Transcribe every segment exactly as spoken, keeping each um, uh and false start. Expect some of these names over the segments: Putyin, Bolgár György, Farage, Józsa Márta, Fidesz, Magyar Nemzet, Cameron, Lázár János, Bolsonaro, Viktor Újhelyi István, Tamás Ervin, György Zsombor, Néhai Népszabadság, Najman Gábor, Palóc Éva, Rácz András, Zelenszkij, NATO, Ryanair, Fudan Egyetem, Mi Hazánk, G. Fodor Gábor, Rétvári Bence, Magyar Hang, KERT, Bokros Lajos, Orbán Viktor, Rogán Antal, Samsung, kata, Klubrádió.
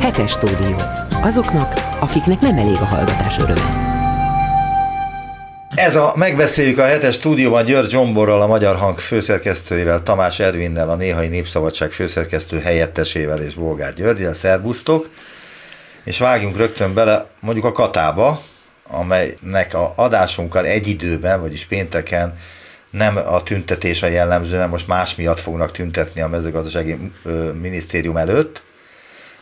Hetes stúdió. Azoknak, akiknek nem elég a hallgatás öröme. Ez a Megbeszéljük a hetes stúdióban György Zsomborral, a Magyar Hang főszerkesztőjével, Tamás Ervinnel, a Néhai Népszabadság főszerkesztő helyettesével és Bolgár Györgyel. Szerbusztok! És vágjunk rögtön bele mondjuk a Katába, amelynek a adásunkkal egy időben, vagyis pénteken nem a tüntetés a jellemző, nem most más miatt fognak tüntetni a mezőgazdasági minisztérium előtt,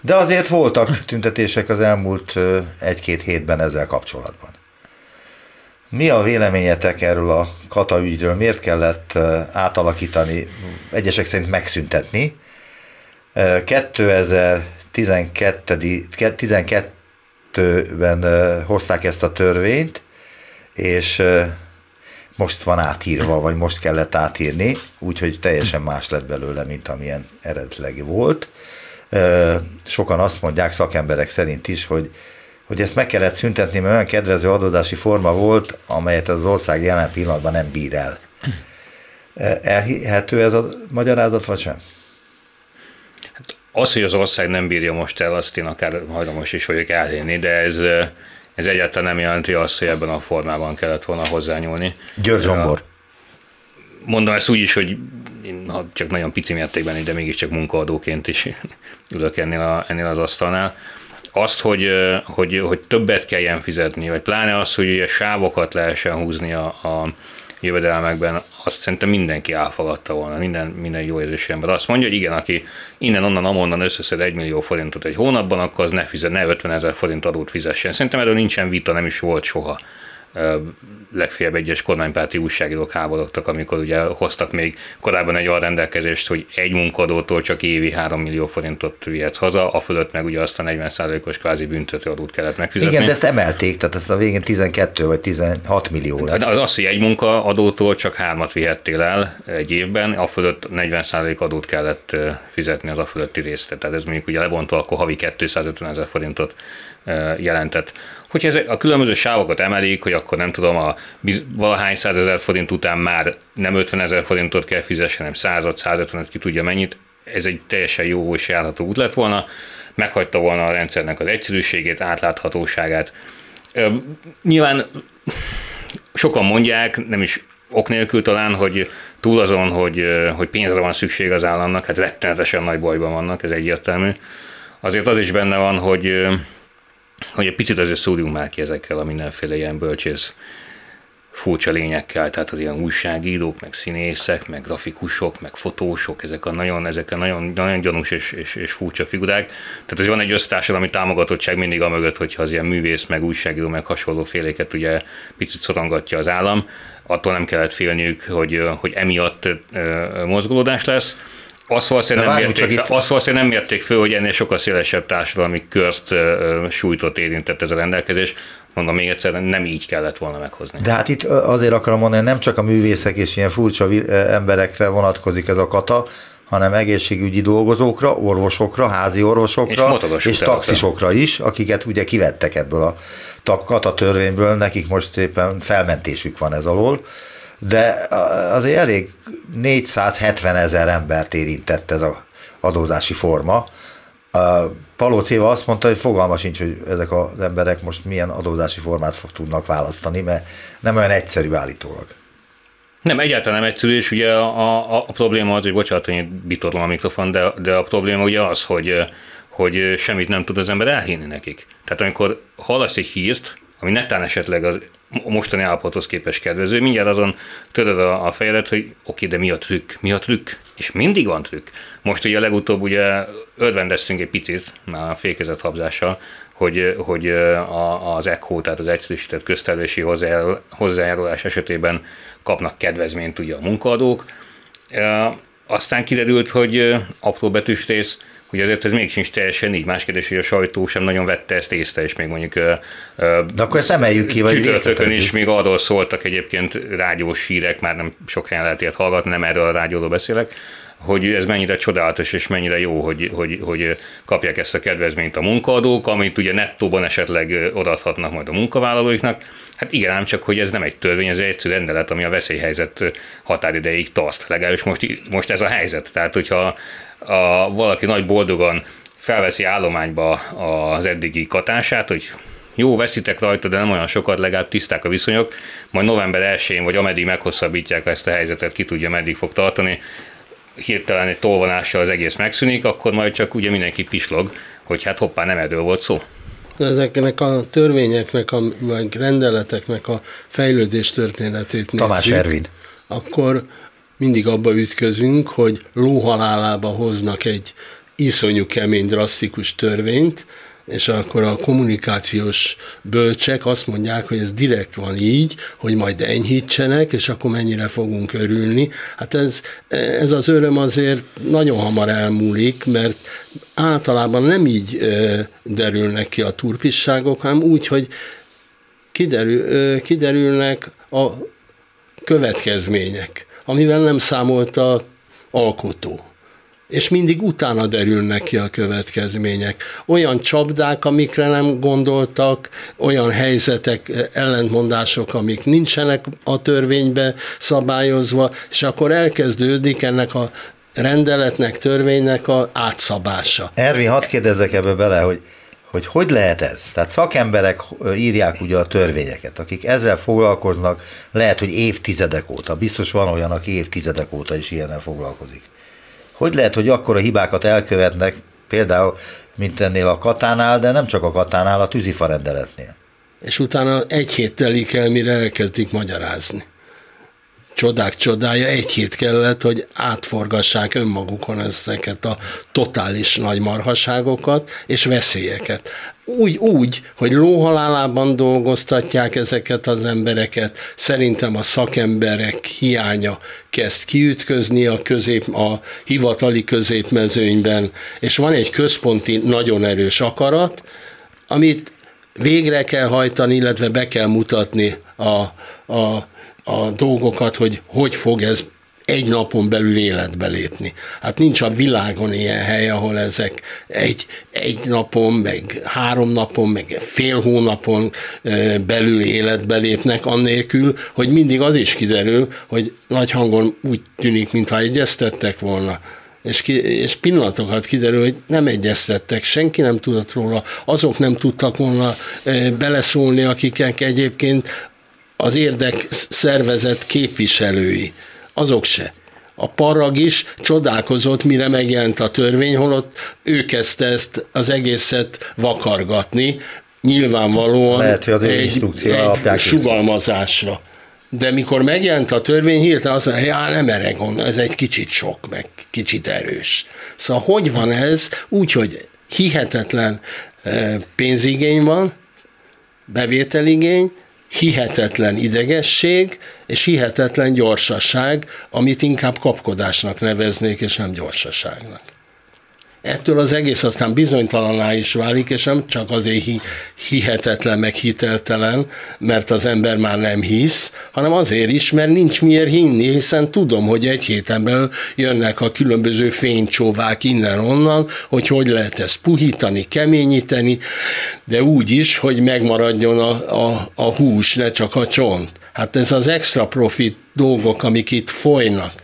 de azért voltak tüntetések az elmúlt egy-két hétben ezzel kapcsolatban. Mi a véleményetek erről a Kata ügyről? Miért kellett átalakítani, egyesek szerint megszüntetni? kétezer-tizenkettőben hozták ezt a törvényt, és most van átírva, vagy most kellett átírni, úgyhogy teljesen más lett belőle, mint amilyen eredetileg volt. Sokan azt mondják, szakemberek szerint is, hogy hogy ezt meg kellett szüntetni, mert olyan kedvező adózási forma volt, amelyet az ország jelen pillanatban nem bír el. Elhihető ez a magyarázat, vagy sem? Hát az, hogy az ország nem bírja most el, azt én akár hajlamos is vagyok elhinni, de ez, ez egyáltalán nem jelenti azt, hogy ebben a formában kellett volna hozzányúlni. György Zsombor. Mondom ezt úgy is, hogy ha csak nagyon pici mértékben, de mégiscsak munkaadóként is ülök ennél, a, ennél az asztalnál. Azt, hogy, hogy, hogy többet kelljen fizetni, vagy pláne az, hogy ugye sávokat lehessen húzni a, a jövedelmekben, azt szerintem mindenki elfogadta volna, minden, minden jó érzésű ember. Azt mondja, hogy igen, aki innen, onnan, amonnan összeszed egymillió forintot egy hónapban, akkor az ne fizet, ne ötvenezer forint adót fizessen. Szerintem erről nincsen vita, nem is volt soha. Legfeljebb egyes kormánypárti újságírók háborogtak, amikor ugye hoztak még korábban egy olyan rendelkezést, hogy egy munkadótól csak évi három millió forintot vihetsz haza, a fölött meg ugye azt a negyven százalékos kvázi büntetőadót kellett megfizetni. Igen, de ezt emelték, tehát ezt a végén tizenkettő vagy tizenhat millió lett. Az, hogy egy munkaadótól csak hármat vihettél el egy évben, a fölött negyven százalék adót kellett fizetni az a fölötti részt. Tehát ez mondjuk ugye lebontva, akkor havi kétszázötvenezer forintot jelentett. Hogyha ezek a különböző sávokat emelik, hogy akkor nem tudom, a biz- valahány százezer forint után már nem ötvenezer forintot kell fizessen, hanem százat, százötvenet, ki tudja mennyit, ez egy teljesen jó és járható út lett volna, meghagyta volna a rendszernek az egyszerűségét, átláthatóságát. Ö, nyilván sokan mondják, nem is ok nélkül talán, hogy túl azon, hogy, hogy pénzre van szükség az államnak, hát rettenetesen nagy bajban vannak, ez egyértelmű. Azért az is benne van, hogy hogy egy picit azért szóljunk már ki ezekkel a mindenféle ilyen bölcsész furcsa lényekkel, tehát az ilyen újságírók, meg színészek, meg grafikusok, meg fotósok, ezek a nagyon, ezek a nagyon, nagyon gyanús és, és, és furcsa figurák. Tehát azért van egy össztársadalmi támogatottság mindig a mögött, hogyha az ilyen művész, meg újságíró, meg hasonló féléket ugye picit szorongatja az állam, attól nem kellett félniük, hogy, hogy emiatt mozgolódás lesz. Azt valószínűleg nem, itt... nem mérték föl, hogy ennél sokkal szélesebb társadalmi közt sújtott érintett ez a rendelkezés. Mondom még egyszer, nem így kellett volna meghozni. De hát itt azért akarom mondani, nem csak a művészek és ilyen furcsa emberekre vonatkozik ez a kata, hanem egészségügyi dolgozókra, orvosokra, házi orvosokra és, és taxisokra is, akiket ugye kivettek ebből a kata törvényből, nekik most éppen felmentésük van ez alól. De azért elég négyszázhetvenezer embert érintett ez az adózási forma. Palóc Éva azt mondta, hogy fogalma sincs, hogy ezek az emberek most milyen adózási formát fog tudnak választani, mert nem olyan egyszerű állítólag. Nem, egyáltalán nem egyszerű, és ugye a, a, a probléma az, hogy bocsánat, hogy bitorlom a mikrofon, de, de a probléma ugye az, hogy, hogy semmit nem tud az ember elhinni nekik. Tehát amikor hallasz egy hírt, ami netán esetleg az mostani állapothoz képest kedvező, mindjárt azon töröd a, a fejedet, hogy oké, de mi a trükk, mi a trükk, és mindig van trükk. Most ugye legutóbb ugye örvendeztünk egy picit, már a fékezett habzással, hogy, hogy a, az e ká o, tehát az egyszerűsített köztelési hozzájárul, hozzájárulás esetében kapnak kedvezményt ugye a munkaadók. E, aztán kiderült, hogy apró betűs rész, ugye azért ez még sincs teljesen így. Más kérdés, hogy a sajtó sem nagyon vette ezt észre, és még mondjuk de akkor ezt emeljük ki, vagy csütörtökön is még arról szóltak egyébként rádiós hírek, már nem sok helyen lehet ilyet hallgatni, nem erről a rádióról beszélek, hogy ez mennyire csodálatos, és mennyire jó, hogy, hogy, hogy kapják ezt a kedvezményt a munkaadók, amit ugye nettóban esetleg odaadhatnak majd a munkavállalóiknak. Hát igen, ám csak, hogy ez nem egy törvény, ez egy egyszerű rendelet, ami a veszélyhelyzet határideig tart. Legalábbis most, most ez a helyzet. Tehát, hogyha a, valaki nagy boldogan felveszi állományba az eddigi katását, hogy jó, veszitek rajta, de nem olyan sokat, legalább tiszták a viszonyok, majd november elsején vagy ameddig meghosszabbítják ezt a helyzetet, ki tudja, meddig fog tartani, hirtelen egy tolvonással az egész megszűnik, akkor majd csak ugye mindenki pislog, hogy hát hoppá, nem erről volt szó. Ezeknek a törvényeknek, a, meg rendeleteknek a fejlődés történetét nézzük. Tamás Ervin. Akkor mindig abba ütközünk, hogy lóhalálába hoznak egy iszonyú kemény, drasztikus törvényt, és akkor a kommunikációs bölcsek azt mondják, hogy ez direkt van így, hogy majd enyhítsenek, és akkor mennyire fogunk örülni. Hát ez, ez az öröm azért nagyon hamar elmúlik, mert általában nem így derülnek ki a turpisságok, hanem úgy, hogy kiderül, kiderülnek a következmények, amivel nem számolt az alkotó. És mindig utána derülnek ki a következmények. Olyan csapdák, amikre nem gondoltak, olyan helyzetek, ellentmondások, amik nincsenek a törvénybe szabályozva, és akkor elkezdődik ennek a rendeletnek, törvénynek a átszabása. Ervin, hadd kérdezzek ebbe bele, hogy, hogy hogy lehet ez? Tehát szakemberek írják ugye a törvényeket, akik ezzel foglalkoznak, lehet, hogy évtizedek óta, biztos van olyan, aki évtizedek óta is ilyennel foglalkozik. Hogy lehet, hogy akkora hibákat elkövetnek, például, mint ennél a katánál, de nem csak a katánál, a tűzifa rendeletnél. És utána egy hét telik el, mire elkezdik magyarázni. Csodák csodája, egy hét kellett, hogy átforgassák önmagukon ezeket a totális nagy marhaságokat és veszélyeket. Úgy, úgy, hogy lóhalálában dolgoztatják ezeket az embereket, szerintem a szakemberek hiánya kezd kiütközni a, közép, a hivatali középmezőnyben, és van egy központi nagyon erős akarat, amit végre kell hajtani, illetve be kell mutatni a, a a dolgokat, hogy hogy fog ez egy napon belül életbe lépni. Hát nincs a világon ilyen hely, ahol ezek egy, egy napon, meg három napon, meg fél hónapon belül életbe lépnek, annélkül, hogy mindig az is kiderül, hogy nagy hangon úgy tűnik, mintha egyeztettek volna. És, ki, és pillanatokat kiderül, hogy nem egyeztettek, senki nem tudott róla, azok nem tudtak volna beleszólni, akiknek egyébként az érdekszervezet képviselői, azok se. A parag is csodálkozott, mire megjelent a törvény, holott ő kezdte ezt az egészet vakargatni, nyilvánvalóan lehet, egy, egy sugalmazásra. De mikor megjelent a törvény, hirtelen azt mondja, hogy nem erre gondol, ez egy kicsit sok, meg kicsit erős. Szóval hogy van ez? Úgy, hogy hihetetlen pénzigény van, bevételigény, hihetetlen idegesség és hihetetlen gyorsaság, amit inkább kapkodásnak neveznék, és nem gyorsaságnak. Ettől az egész aztán bizonytalanná is válik, és nem csak azért hihetetlen, meg hiteltelen, mert az ember már nem hisz, hanem azért is, mert nincs miért hinni, hiszen tudom, hogy egy héten belül jönnek a különböző fénycsóvák innen-onnan, hogy hogy lehet ezt puhítani, keményíteni, de úgy is, hogy megmaradjon a, a, a hús, ne csak a csont. Hát ez az extra profit dolgok, amik itt folynak,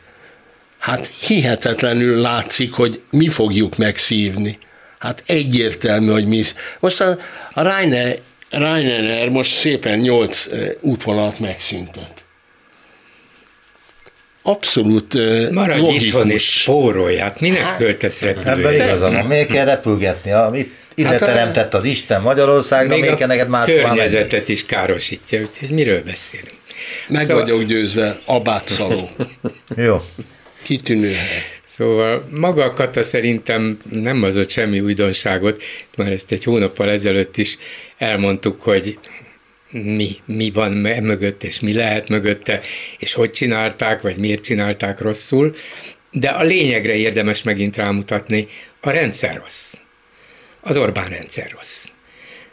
hát hihetetlenül látszik, hogy mi fogjuk megszívni. Hát egyértelmű, hogy mi. Most a Ryanair, Ryanair most szépen nyolc útvonalat megszüntet. Abszolút maradj logikus. Itthon és spórolj, hát minek hát, költesz repülőjét? Ebben igazán, miért kell repülgetni? Amit ide hát teremtett az Isten Magyarországra, még kell neked más válni? A környezetet is károsítja, úgyhogy miről beszélünk? Meg szóval... vagyok győzve, abátszaló. Jó. Kitűnő. Szóval maga a kata szerintem nem hozott semmi újdonságot, már ezt egy hónappal ezelőtt is elmondtuk, hogy mi, mi van mögött, és mi lehet mögötte, és hogy csinálták, vagy miért csinálták rosszul, de a lényegre érdemes megint rámutatni, a rendszer rossz. Az Orbán rendszer rossz.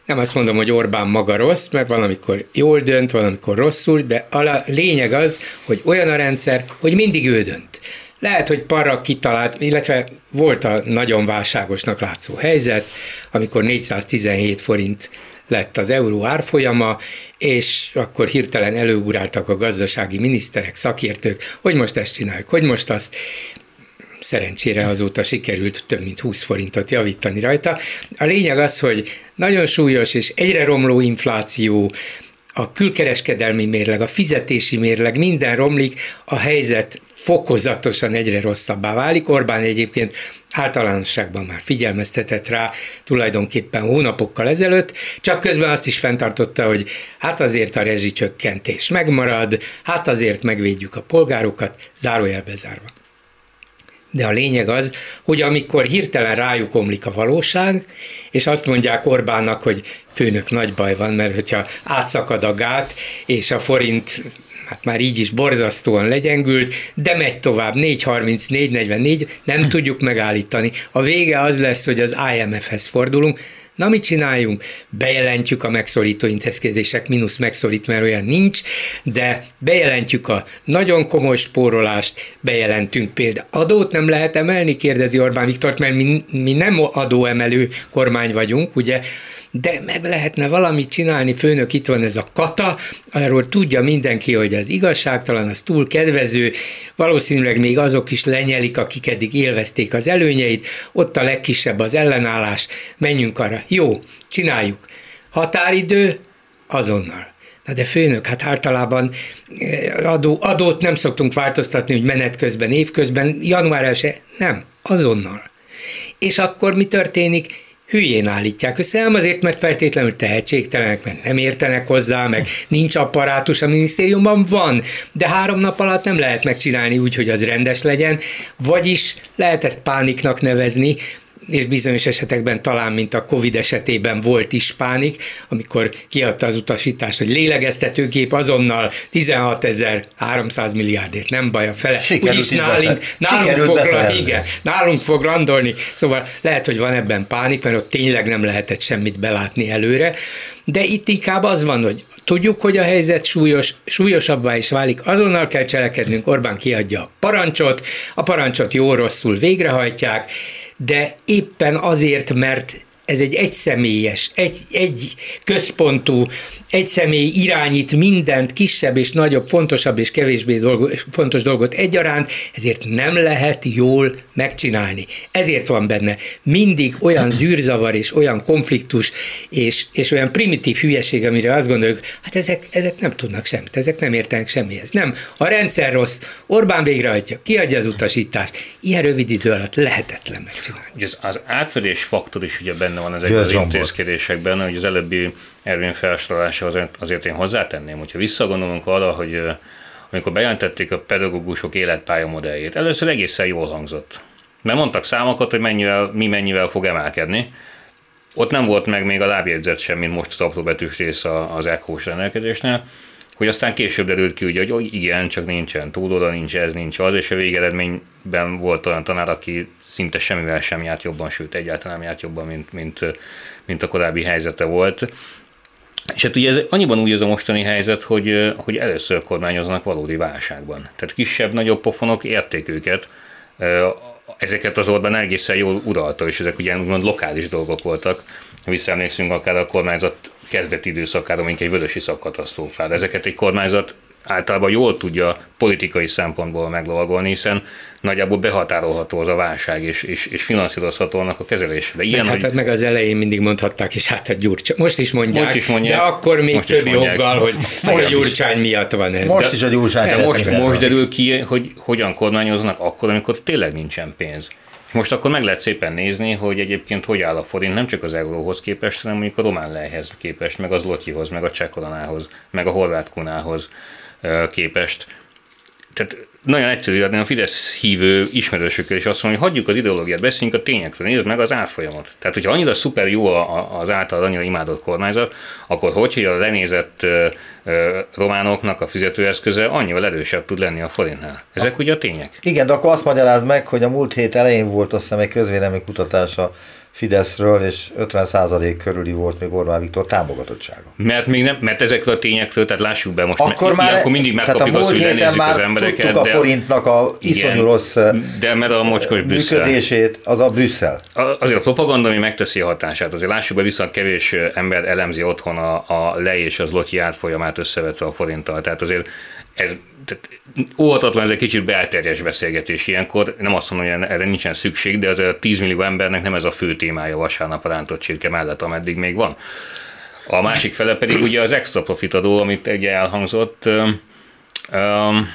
Nem azt mondom, hogy Orbán maga rossz, mert valamikor jól dönt, valamikor rosszul, de a lényeg az, hogy olyan a rendszer, hogy mindig ő dönt. Lehet, hogy parra kitalált, illetve volt a nagyon válságosnak látszó helyzet, amikor négyszáztizenhét forint lett az euró árfolyama, és akkor hirtelen előugráltak a gazdasági miniszterek, szakértők, hogy most ezt csináljuk, hogy most azt. Szerencsére azóta sikerült több mint húsz forintot javítani rajta. A lényeg az, hogy nagyon súlyos és egyre romló infláció, a külkereskedelmi mérleg, a fizetési mérleg, minden romlik, a helyzet fokozatosan egyre rosszabbá válik. Orbán egyébként általánosságban már figyelmeztetett rá tulajdonképpen hónapokkal ezelőtt, csak közben azt is fenntartotta, hogy hát azért a rezsicsökkentés megmarad, hát azért megvédjük a polgárokat, zárójelbe zárva. De a lényeg az, hogy amikor hirtelen rájuk omlik a valóság, és azt mondják Orbánnak, hogy főnök, nagy baj van, mert hogyha átszakad a gát, és a forint hát már így is borzasztóan legyengült, de megy tovább, négy harminc, négy negyvennégy, nem hmm. tudjuk megállítani. A vége az lesz, hogy az i em ef-hez fordulunk. Na, mit csináljunk? Bejelentjük a megszorító intézkedések, mínusz megszorít, mert olyan nincs, de bejelentjük a nagyon komoly spórolást, bejelentünk például. Adót nem lehet emelni, kérdezi Orbán Viktort, mert mi, mi nem adóemelő kormány vagyunk, ugye? De meg lehetne valamit csinálni, főnök, itt van ez a kata, arról tudja mindenki, hogy az igazságtalan, az túl kedvező, valószínűleg még azok is lenyelik, akik eddig élvezték az előnyeit, ott a legkisebb az ellenállás, menjünk arra. Jó, csináljuk. Határidő azonnal. Na de főnök, hát általában adó, adót nem szoktunk változtatni, hogy menet közben, évközben, január se, nem, azonnal. És akkor mi történik? Hülyén állítják össze, nem azért, mert feltétlenül tehetségtelenek, mert nem értenek hozzá, meg nincs apparátus a minisztériumban, van, de három nap alatt nem lehet megcsinálni úgy, hogy az rendes legyen, vagyis lehet ezt pániknak nevezni, és bizonyos esetekben talán, mint a Covid esetében volt is pánik, amikor kiadta az utasítást, hogy lélegeztetőgép azonnal tizenhatezer-háromszáz milliárdért, nem baj a fele. Úgyis nálunk, nálunk, fog, igen, nálunk fog landolni. Szóval lehet, hogy van ebben pánik, mert ott tényleg nem lehetett semmit belátni előre, de itt inkább az van, hogy tudjuk, hogy a helyzet súlyos, súlyosabbá is válik, azonnal kell cselekednünk, Orbán kiadja a parancsot, a parancsot jó-rosszul végrehajtják, de éppen azért, mert ez egy egyszemélyes, egy, egy központú, egy személy irányít mindent, kisebb és nagyobb, fontosabb és kevésbé dolgo, fontos dolgot egyaránt, ezért nem lehet jól megcsinálni. Ezért van benne mindig olyan zűrzavar és olyan konfliktus és, és olyan primitív hülyeség, amire azt gondoljuk, hát ezek, ezek nem tudnak semmit, ezek nem értenek semmihez. Nem, a rendszer rossz, Orbán végrehajtja, kiadja az utasítást, ilyen rövid idő alatt lehetetlen megcsinálni. Ugye az, az átverés faktor is ugye benne van ezekben az intézkedésekben, hogy az előbbi Ervin felsorolásához azért én hozzátenném, hogyha visszagondolunk arra, hogy amikor bejelentették a pedagógusok életpályamodelljét, először egészen jól hangzott. Mert mondtak számokat, hogy mennyivel, mi mennyivel fog emelkedni. Ott nem volt meg még a lábjegyzet sem, mint most az apróbetűs rész az é ká ó-s rendelkezésnél, hogy aztán később derült ki, ugye, hogy igen, csak nincsen túloda, nincs ez, nincs az, és a végeredményben volt olyan tanár, aki szinte semmivel sem járt jobban, sőt egyáltalán járt jobban, mint, mint, mint a korábbi helyzete volt. És hát ugye ez annyiban úgy az a mostani helyzet, hogy, hogy először kormányoznak valódi válságban. Tehát kisebb-nagyobb pofonok érték őket, ezeket az Orbán egészen jól uralta, és ezek ugye úgymond lokális dolgok voltak. Visszaemlékszünk akár a kormányzat kezdeti időszakára, mint egy vörösi szakatasztrófára. Ezeket egy kormányzat általában jól tudja politikai szempontból meglovagolni, hiszen nagyjából behatárolható az a válság, és, és, és finanszírozható annak a kezelésre. Ilyen, meg, hát, hogy... meg az elején mindig mondhatták, és hát a Gyurcsány. Most is mondják, most is mondják de akkor még több joggal, hogy hát a Gyurcsány miatt van ez. Most is a Gyurcsány. De, de most, most derül ki, hogy hogyan kormányoznak akkor, amikor tényleg nincsen pénz. Most akkor meg lehet szépen nézni, hogy egyébként hogy áll a forint, nem csak az euróhoz képest, hanem mondjuk a román lejhez képest, meg az zlotyhoz, meg a cseh koronához, meg a horvát kunához képest. Tehát nagyon egyszerű, hogy a Fidesz hívő ismerősökkel is azt mondja, hogy hagyjuk az ideológiát, beszéljünk a tényekről, nézd meg az árfolyamot. Tehát, hogyha annyira szuper jó az által annyira imádott kormányzat, akkor hogy, hogy a lenézett románoknak a fizetőeszköze annyival erősebb tud lenni a forintnál. Ezek a, ugye a tények. Igen, de akkor azt magyarázd meg, hogy a múlt hét elején volt azt hiszem egy közvélemény kutatása Fideszről, és ötven százalék körüli volt még Orbán Viktor támogatottsága. Mert még nem, mert ezekről a tényekről, tehát lássuk be most, akkor me, már, ilyenkor mindig megkapjuk azt, hogy lenézzük az embereket. Tehát a múlt héten már tudtuk a forintnak a iszonyú rossz működését, az a Brüsszel. Azért a propaganda, ami megteszi a hatását, azért lássuk be, viszont kevés ember elemzi otthon a, a le és az zloty árfolyamát összevetve a forinttal. Tehát azért ez, tehát óhatatlan, ez egy kicsit belterjes beszélgetés ilyenkor, nem azt mondom, hogy erre nincsen szükség, de azért a tízmillió embernek nem ez a fő témája vasárnap a rántott csirke mellett, ameddig még van. A másik fele pedig ugye az extra profit adó, amit ugye elhangzott, öm, öm,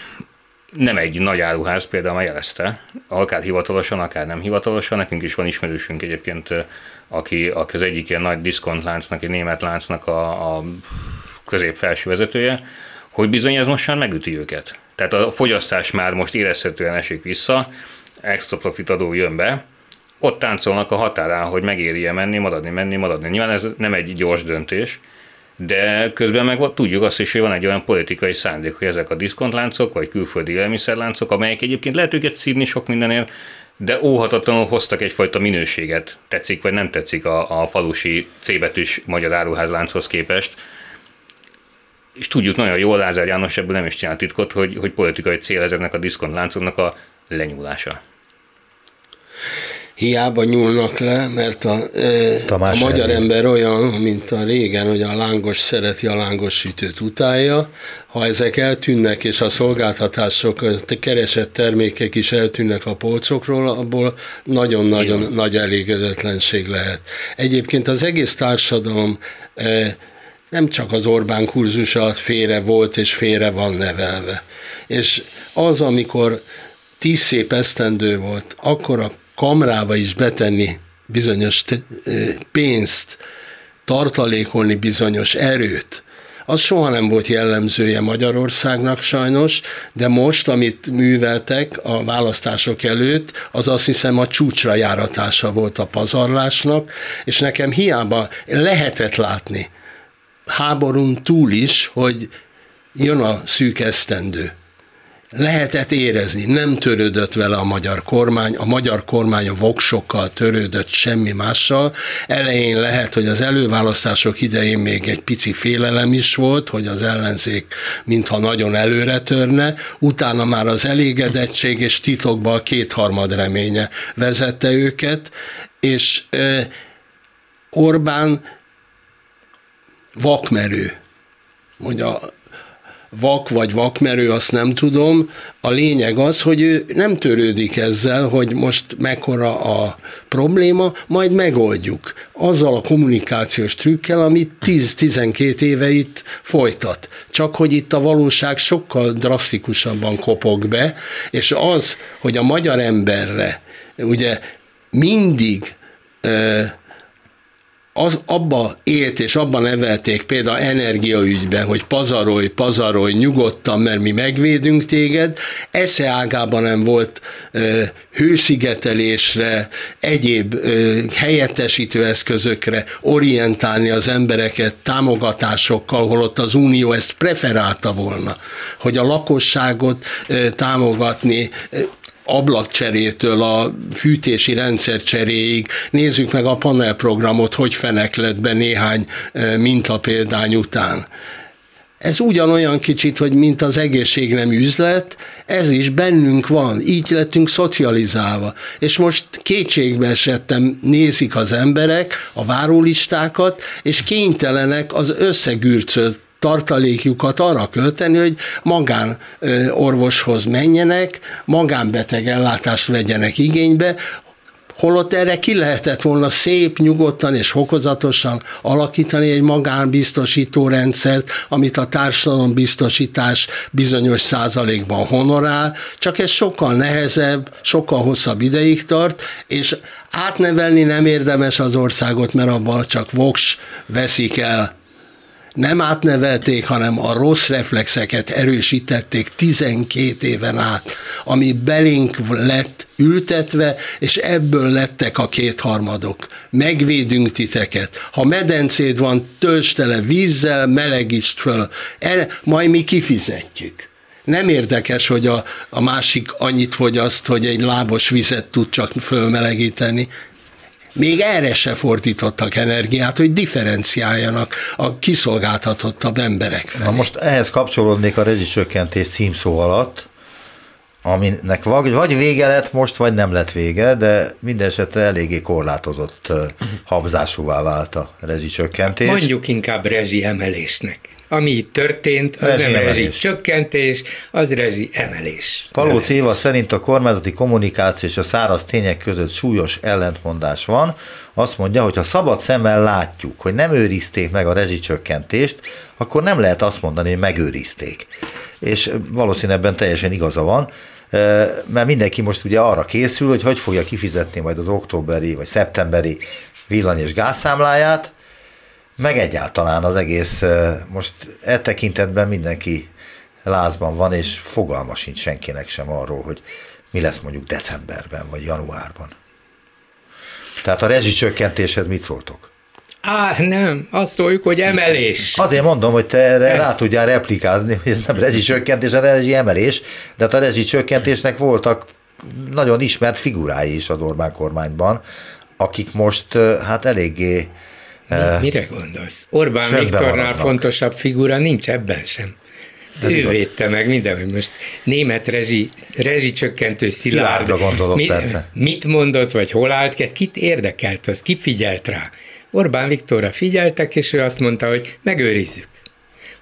nem egy nagy áruház például már jelezte, akár hivatalosan, akár nem hivatalosan, nekünk is van ismerősünk egyébként, aki, aki az egyik ilyen nagy diszkontláncnak, egy német láncnak a, a közép-felső vezetője, hogy bizony ez most már megüti őket. Tehát a fogyasztás már most érezhetően esik vissza, extra profit adó jön be, ott táncolnak a határán, hogy megéri-e menni, maradni, menni, maradni. Nyilván ez nem egy gyors döntés, de közben meg tudjuk azt is, hogy van egy olyan politikai szándék, hogy ezek a diszkontláncok, vagy külföldi élelmiszerláncok, amelyek egyébként lehet őket szívni sok mindenért, de óhatatlanul hoztak egyfajta minőséget, tetszik vagy nem tetszik a, a falusi C-betűs magyar áruházlánchoz képest. És tudjuk nagyon jól, Lázár János ebből nem is csinál titkot, hogy, hogy politikai cél ezeknek a diszkontláncoknak a lenyúlása. Hiába nyúlnak le, mert a, a magyar Ervin. ember olyan, mint a régen, hogy a lángos szereti, a lángos sütőt utálja. Ha ezek eltűnnek, és a szolgáltatások, a keresett termékek is eltűnnek a polcokról, abból nagyon-nagyon Igen. nagy elégedetlenség lehet. Egyébként az egész társadalom nem csak az Orbán kurzus alatt félre volt és félre van nevelve. És az, amikor tíz szép esztendő volt, akkor a kamrába is betenni bizonyos pénzt, tartalékolni bizonyos erőt, az soha nem volt jellemzője Magyarországnak sajnos, de most, amit műveltek a választások előtt, az azt hiszem a csúcsra járatása volt a pazarlásnak, és nekem hiába lehetett látni, háborún túl is, hogy jön a szűk esztendő. Lehetett érezni, nem törődött vele a magyar kormány, a magyar kormány a voksokkal törődött, semmi mással. Elején lehet, hogy az előválasztások idején még egy pici félelem is volt, hogy az ellenzék mintha nagyon előre törne, utána már az elégedettség és titokban a kétharmad reménye vezette őket, és eh, Orbán vakmerő, mondja, vak vagy vakmerő, azt nem tudom. A lényeg az, hogy ő nem törődik ezzel, hogy most mekkora a probléma, majd megoldjuk. Azzal a kommunikációs trükkel, amit tíz-tizenkét éve itt folytat. Csak hogy itt a valóság sokkal drasztikusabban kopog be, és az, hogy a magyar emberre ugye mindig e- Az, abba élt és abba nevelték például energiaügyben, hogy pazarolj, pazarolj nyugodtan, mert mi megvédünk téged. Esze ágában nem volt ö, hőszigetelésre, egyéb ö, helyettesítő eszközökre orientálni az embereket támogatásokkal, holott az Unió ezt preferálta volna, hogy a lakosságot ö, támogatni, ö, ablakcserétől a fűtési rendszer cseréig, nézzük meg a panelprogramot, hogy feneklett be néhány mintapéldány után. Ez ugyanolyan kicsit, hogy mint az egészség nem üzlet, ez is bennünk van, így lettünk szocializálva. És most kétségbe esettem, nézik az emberek a várólistákat, és kénytelenek az összegürcölt tartalékjukat arra költeni, hogy magán orvoshoz menjenek, magánbeteg ellátást vegyenek igénybe, holott erre ki lehetett volna szép, nyugodtan és fokozatosan alakítani egy magánbiztosító rendszert, amit a társadalombiztosítás bizonyos százalékban honorál, csak ez sokkal nehezebb, sokkal hosszabb ideig tart, és átnevelni nem érdemes az országot, mert abban csak voks veszik el. Nem átnevelték, hanem a rossz reflexeket erősítették tizenkét éven át, ami belénk lett ültetve, és ebből lettek a kétharmadok. Megvédünk titeket. Ha medencéd van, töltsd tele vízzel, melegítsd föl. El, majd mi kifizetjük. Nem érdekes, hogy a, a másik annyit fogyaszt, hogy egy lábos vizet tud csak fölmelegíteni. Még erre se fordítottak energiát, hogy differenciáljanak a kiszolgáltatottabb emberek felé. Na most ehhez kapcsolódnék a rezsicsökkentés címszó alatt, aminek vagy vége lett most, vagy nem lett vége, de minden esetre eléggé korlátozott habzásúvá vált a rezsicsökkentés. Mondjuk inkább rezsiemelésnek. Ami itt történt, az rezsi nem rezsicsökkentés, az rezsiemelés. Palóc Éva szerint a kormányzati kommunikáció és a száraz tények között súlyos ellentmondás van. Azt mondja, hogy ha szabad szemmel látjuk, hogy nem őrizték meg a rezsicsökkentést, akkor nem lehet azt mondani, hogy megőrizték. És valószínűleg ebben teljesen igaza van, mert mindenki most ugye arra készül, hogy hogy fogja kifizetni majd az októberi vagy szeptemberi villany- és gázszámláját, meg egyáltalán az egész, most e tekintetben mindenki lázban van, és fogalma sincs senkinek sem arról, hogy mi lesz mondjuk decemberben vagy januárban. Tehát a rezsicsökkentéshez mit szóltok? Á, nem, azt szóljuk, hogy emelés. Azért mondom, hogy te erre rá tudjál replikázni, hogy ez nem rezsicsökkentés, a rezsiemelés, de hát a rezsicsökkentésnek voltak nagyon ismert figurái is az Orbán kormányban, akik most hát eléggé... Mi, mire gondolsz? Orbán Viktornál fontosabb figura nincs ebben sem. Ez ő igaz. Védte meg mindenhogy most német rezsi, rezsicsökkentő Szilárd. Szilárdra gondolok, mi, persze. Mit mondott, vagy hol állt, kit érdekelt az, ki figyelt rá? Orbán Viktorra figyeltek, és ő azt mondta, hogy megőrizzük.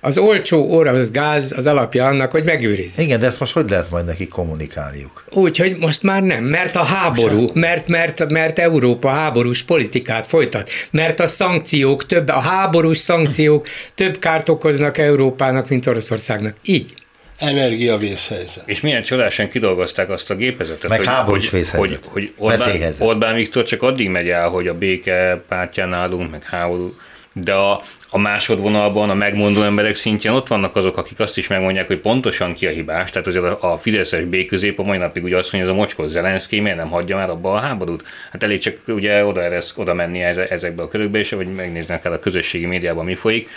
Az olcsó orosz gáz az alapja annak, hogy megőrizzük. Igen, de ezt most hogy lehet majd neki kommunikálniuk? Úgyhogy most már nem, mert a háború, mert, mert, mert Európa háborús politikát folytat, mert a szankciók, több, a háborús szankciók több kárt okoznak Európának, mint Oroszországnak. Így. Energiavészhelyzet. És milyen csodásan kidolgozták azt a gépezetet, meg hogy, hogy, hogy Orbán, Orbán Viktor csak addig megy el, hogy a béke pártján állunk, meg háború, de a, a másodvonalban, a megmondó emberek szintjén ott vannak azok, akik azt is megmondják, hogy pontosan ki a hibás, tehát azért a, a fideszes béközép a mai napig ugye azt mondja, ez a mocskos Zelenszkij miért nem hagyja már abba a háborút? Hát elég csak ugye oda, eresz, oda menni ezekbe a körökbe, és vagy megnézni akár a közösségi médiában mi folyik.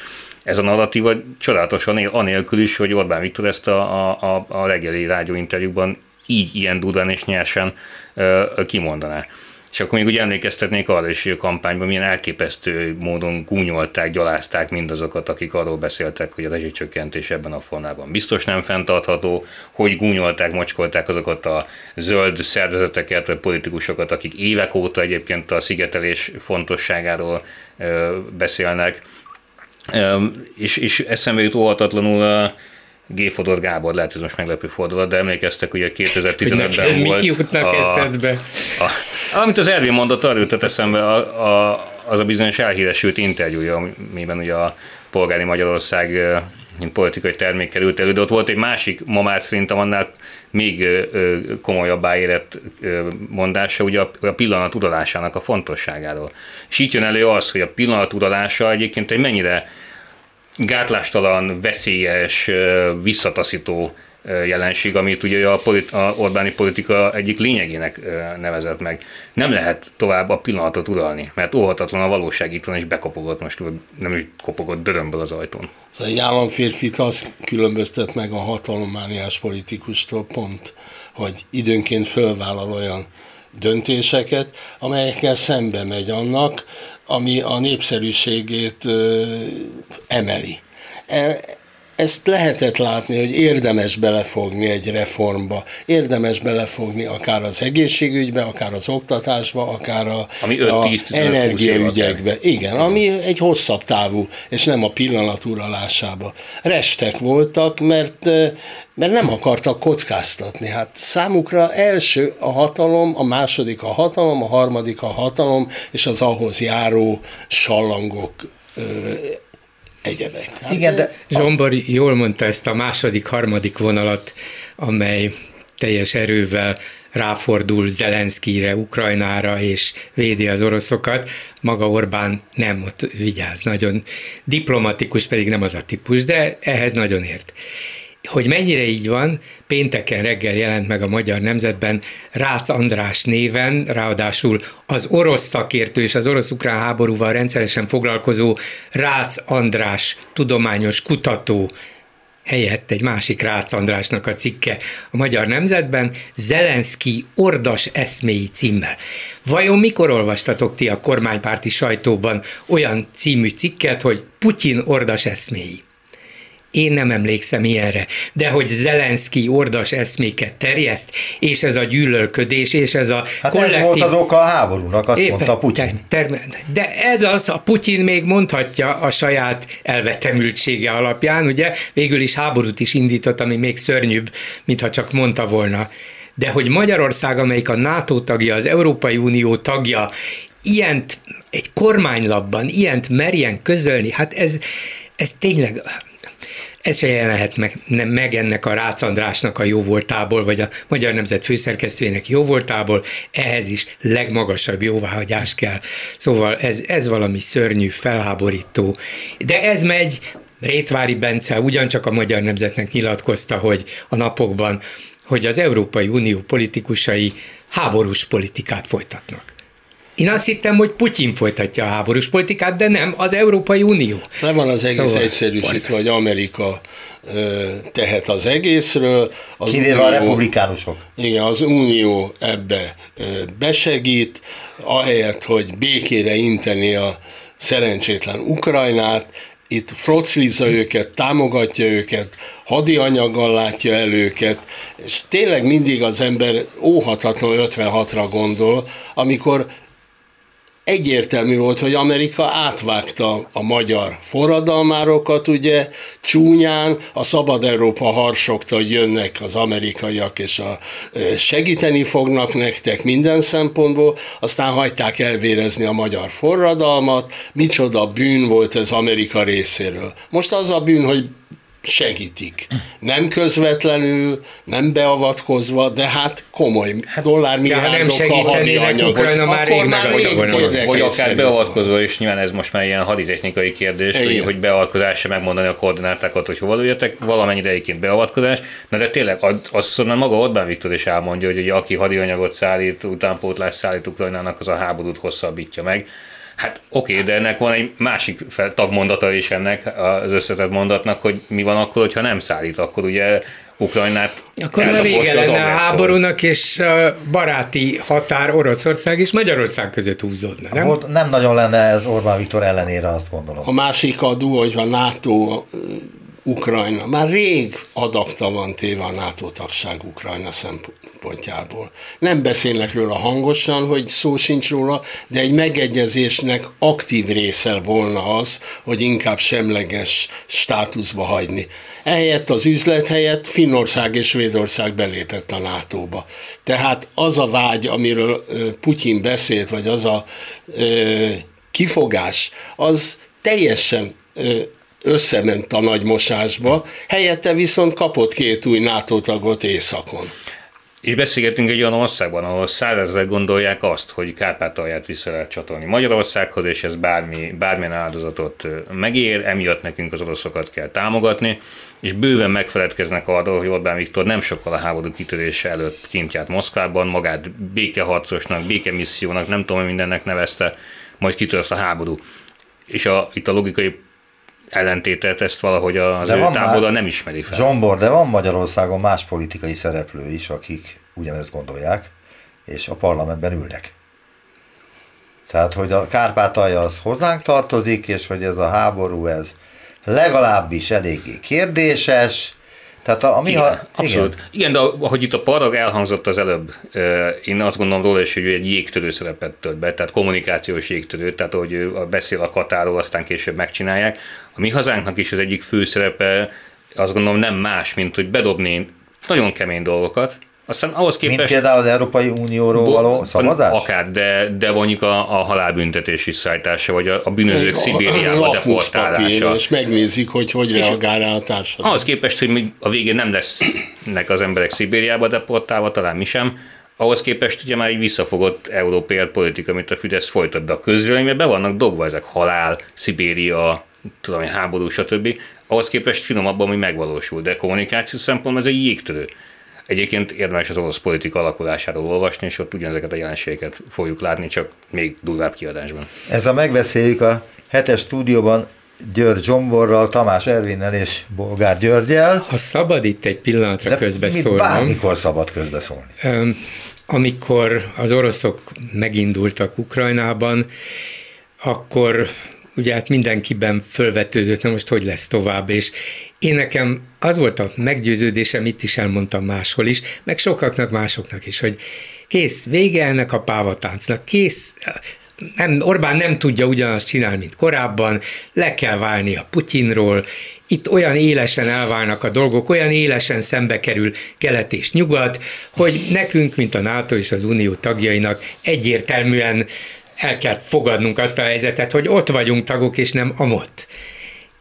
Ez a narratíva csodálatosan él, anélkül is, hogy Orbán Viktor ezt a, a, a reggeli rádióinterjúban így ilyen durván és nyersen ö, kimondaná. És akkor még ugye emlékeztetnék arra is, hogy a kampányban milyen elképesztő módon gúnyolták, gyalázták mindazokat, akik arról beszéltek, hogy a rezsicsökkentés ebben a formában biztos nem fenntartható, hogy gúnyolták, mocskolták azokat a zöld szervezeteket, vagy politikusokat, akik évek óta egyébként a szigetelés fontosságáról ö, beszélnek. Um, és, és eszembe jut óhatatlanul a G. Fodor Gábor, lehet, hogy most meglepő fordulat, de emlékeztek, hogy a kétezer-tizenötben volt. Mi kijutnak eszedbe? A, amit az Ervin mondott, arra jutott eszembe a, a, az a bizonyos elhíresült interjúja, amiben ugye a polgári Magyarország mint politikai termék került elő, de ott volt egy másik, ma már szerintem annál még komolyabbá érett mondása, ugye a pillanat uralásának a fontosságáról. És így jön elő az, hogy a pillanat uralása egyébként egy mennyire gátlástalan, veszélyes, visszataszító jelenség, amit ugye a, politi- a Orbáni politika egyik lényegének nevezett meg. Nem lehet tovább a pillanatot uralni, mert óhatatlan a valóság itt van, és bekopogott most, nem is kopogott dörömből az ajtón. Ez egy államférfit az különböztet meg a hatalommániás politikustól pont, hogy időnként fölvállal olyan döntéseket, amelyekkel szembe megy annak, ami a népszerűségét ö, emeli. E- Ezt lehetett látni, hogy érdemes belefogni egy reformba, érdemes belefogni akár az egészségügybe, akár az oktatásba, akár a, a energiaügyekbe. Igen, ami egy hosszabb távú, és nem a pillanat uralásába. Restek voltak, mert, mert nem akartak kockáztatni. Hát számukra első a hatalom, a második a hatalom, a harmadik a hatalom, és az ahhoz járó sallangok egyebek. Hát igen, de... Zsombor jól mondta ezt a második-harmadik vonalat, amely teljes erővel ráfordul Zelenszkijre, Ukrajnára, és védi az oroszokat. Maga Orbán nem, ott vigyáz, nagyon diplomatikus, pedig nem az a típus, de ehhez nagyon ért. Hogy mennyire így van, pénteken reggel jelent meg a Magyar Nemzetben Rácz András néven, ráadásul az orosz szakértő és az orosz-ukrán háborúval rendszeresen foglalkozó Rácz András tudományos kutató helyett egy másik Rácz Andrásnak a cikke a Magyar Nemzetben, Zelenszkij ordas eszméi címmel. Vajon mikor olvastatok ti a kormánypárti sajtóban olyan című cikket, hogy Putyin ordas eszméi? Én nem emlékszem ilyenre. De hogy Zelenszky ordas eszméket terjeszt, és ez a gyűlölködés, és ez a hát kollektív... Hát ez volt az oka a háborúnak, azt éppen, mondta Putyin. Ter- ter- de ez az, a Putyin még mondhatja a saját elvetemültsége alapján, ugye végül is háborút is indított, ami még szörnyűbb, mintha csak mondta volna. De hogy Magyarország, amelyik a NATO tagja, az Európai Unió tagja, ilyent egy kormánylapban, ilyent merjen közölni, hát ez, ez tényleg... Ez se jelenhet meg, nem, meg ennek a Rácz Andrásnak a jóvoltából, vagy a Magyar Nemzet főszerkesztőjének jóvoltából, ehhez is legmagasabb jóváhagyás kell. Szóval ez, ez valami szörnyű, felháborító. De ez megy, Rétvári Bence ugyancsak a Magyar Nemzetnek nyilatkozta, hogy a napokban, hogy az Európai Unió politikusai háborús politikát folytatnak. Én azt hittem, hogy Putyin folytatja a háborús politikát, de nem, az Európai Unió. Nem van az egész szóval egyszerűsítve, hogy Amerika ö, tehet az egészről. Az kivéve Unió, a republikánusok. Igen, az Unió ebbe ö, besegít, ahelyett, hogy békére inteni a szerencsétlen Ukrajnát, itt froclizza őket, támogatja őket, hadi anyaggal látja el őket, és tényleg mindig az ember óhatatlanul ötvenhatra gondol, amikor egyértelmű volt, hogy Amerika átvágta a magyar forradalmárokat, ugye, csúnyán, a Szabad Európa harsogta, hogy jönnek az amerikaiak, és a, segíteni fognak nektek minden szempontból, aztán hagyták elvérezni a magyar forradalmat, micsoda bűn volt ez Amerika részéről. Most az a bűn, hogy segítik. Nem közvetlenül, nem beavatkozva, de hát komoly dollármilliárdok hát, hát a hadi anyagot. Ukrajna már rég megadta. Hogy akár beavatkozva is, nyilván ez most már ilyen haditechnikai kérdés, hogy, hogy beavatkozás megmondani a koordinátákat, hogy hova jöttek, valamennyi idejéként beavatkozás. Na de tényleg, azt szóval maga Orbán Viktor is elmondja, hogy, hogy aki hadianyagot szállít, utánpótlás szállít Ukrajnának, az a háborút hosszabbítja meg. Hát oké, de ennek van egy másik tagmondata is ennek az összetett mondatnak, hogy mi van akkor, hogyha nem szállít, akkor ugye Ukrajnát... Akkor már vége lenne a háborúnak, és a baráti határ Oroszország és Magyarország között húzódna, nem? Volt, nem nagyon lenne ez Orbán Viktor ellenére, azt gondolom. A másik a duó, hogy a NATO... Ukrajna. Már rég adakta van téve a NATO tagság Ukrajna szempontjából. Nem beszélnek róla hangosan, hogy szó sincs róla, de egy megegyezésnek aktív része volna az, hogy inkább semleges státuszba hagyni. Ehelyett az üzlet helyett Finnország és Svédország belépett a nátóba. Tehát az a vágy, amiről Putyin beszélt, vagy az a ö, kifogás, az teljesen ö, összement a nagy mosásba, helyette viszont kapott két új NATO tagot északon. És beszélgetünk egy olyan országban, ahol százezer gondolják azt, hogy Kárpátalját vissza lehet csatolni Magyarországhoz, és ez bármi, bármilyen áldozatot megér, emiatt nekünk az oroszokat kell támogatni, és bőven megfeledkeznek arról, hogy Orbán Viktor nem sokkal a háború kitörése előtt kint járt Moszkvában, magát békeharcosnak, békemissziónak, nem tudom, hogy mindennek nevezte, majd kitört a háború. És a, itt a logikai ellentétet ezt valahogy az de ő tábora nem ismeri fel. Zsombor, de van Magyarországon más politikai szereplő is, akik ugyanezt gondolják, és a parlamentben ülnek. Tehát, hogy a Kárpátalja az hozzánk tartozik, és hogy ez a háború, ez legalábbis eléggé kérdéses. Tehát a, ami igen, ha, abszolút. Igen. igen, de ahogy itt a parag elhangzott az előbb, én azt gondolom róla is, hogy egy jégtörő szerepet tölt be, tehát kommunikációs jégtörő, tehát ahogy beszél a Katáról, aztán később megcsinálják. A Mi Hazánknak is az egyik fő szerepe, azt gondolom nem más, mint hogy bedobni nagyon kemény dolgokat, aztán ahhoz képest... Mint például az Európai Unióról bo- való szavazás? Akár, de, de mondjuk a, a halálbüntetés visszaállítása, vagy a, a bűnözők Szibériába deportálása. És megnézik, hogy hogy reagál rá a társadalom. Ahhoz képest, hogy a végén nem lesznek az emberek Szibériába deportálva, talán mi sem, ahhoz képest ugye már egy visszafogott európai politika, amit a Fidesz folytat, de a közvéleményben be vannak dobva ezek halál, Szibéria, tudom én, háború, stb. Ahhoz képest finomabban, ami megvalósul, de kommunikáció szempontból ez egy jégtörő. Egyébként érdemes az orosz politika alakulásáról olvasni, és ott ugyanezeket a jelenségeket fogjuk látni, csak még durvább kiadásban. Ez a Megbeszéljük a hetes stúdióban György Zsomborral, Tamás Ervinnel és Bolgár Györgyel. Ha szabad itt egy pillanatra közbeszólnom. Bármikor szabad közbeszólni. Amikor az oroszok megindultak Ukrajnában, akkor ugye hát mindenkiben fölvetődött, na most hogy lesz tovább, és én nekem az volt a meggyőződésem, itt is elmondtam máshol is, meg sokaknak másoknak is, hogy kész, vége ennek a pávatáncnak, kész, nem, Orbán nem tudja ugyanazt csinálni, mint korábban, le kell válni a Putyinról, itt olyan élesen elválnak a dolgok, olyan élesen szembe kerül kelet és nyugat, hogy nekünk, mint a NATO és az Unió tagjainak egyértelműen el kell fogadnunk azt a helyzetet, hogy ott vagyunk tagok, és nem amott.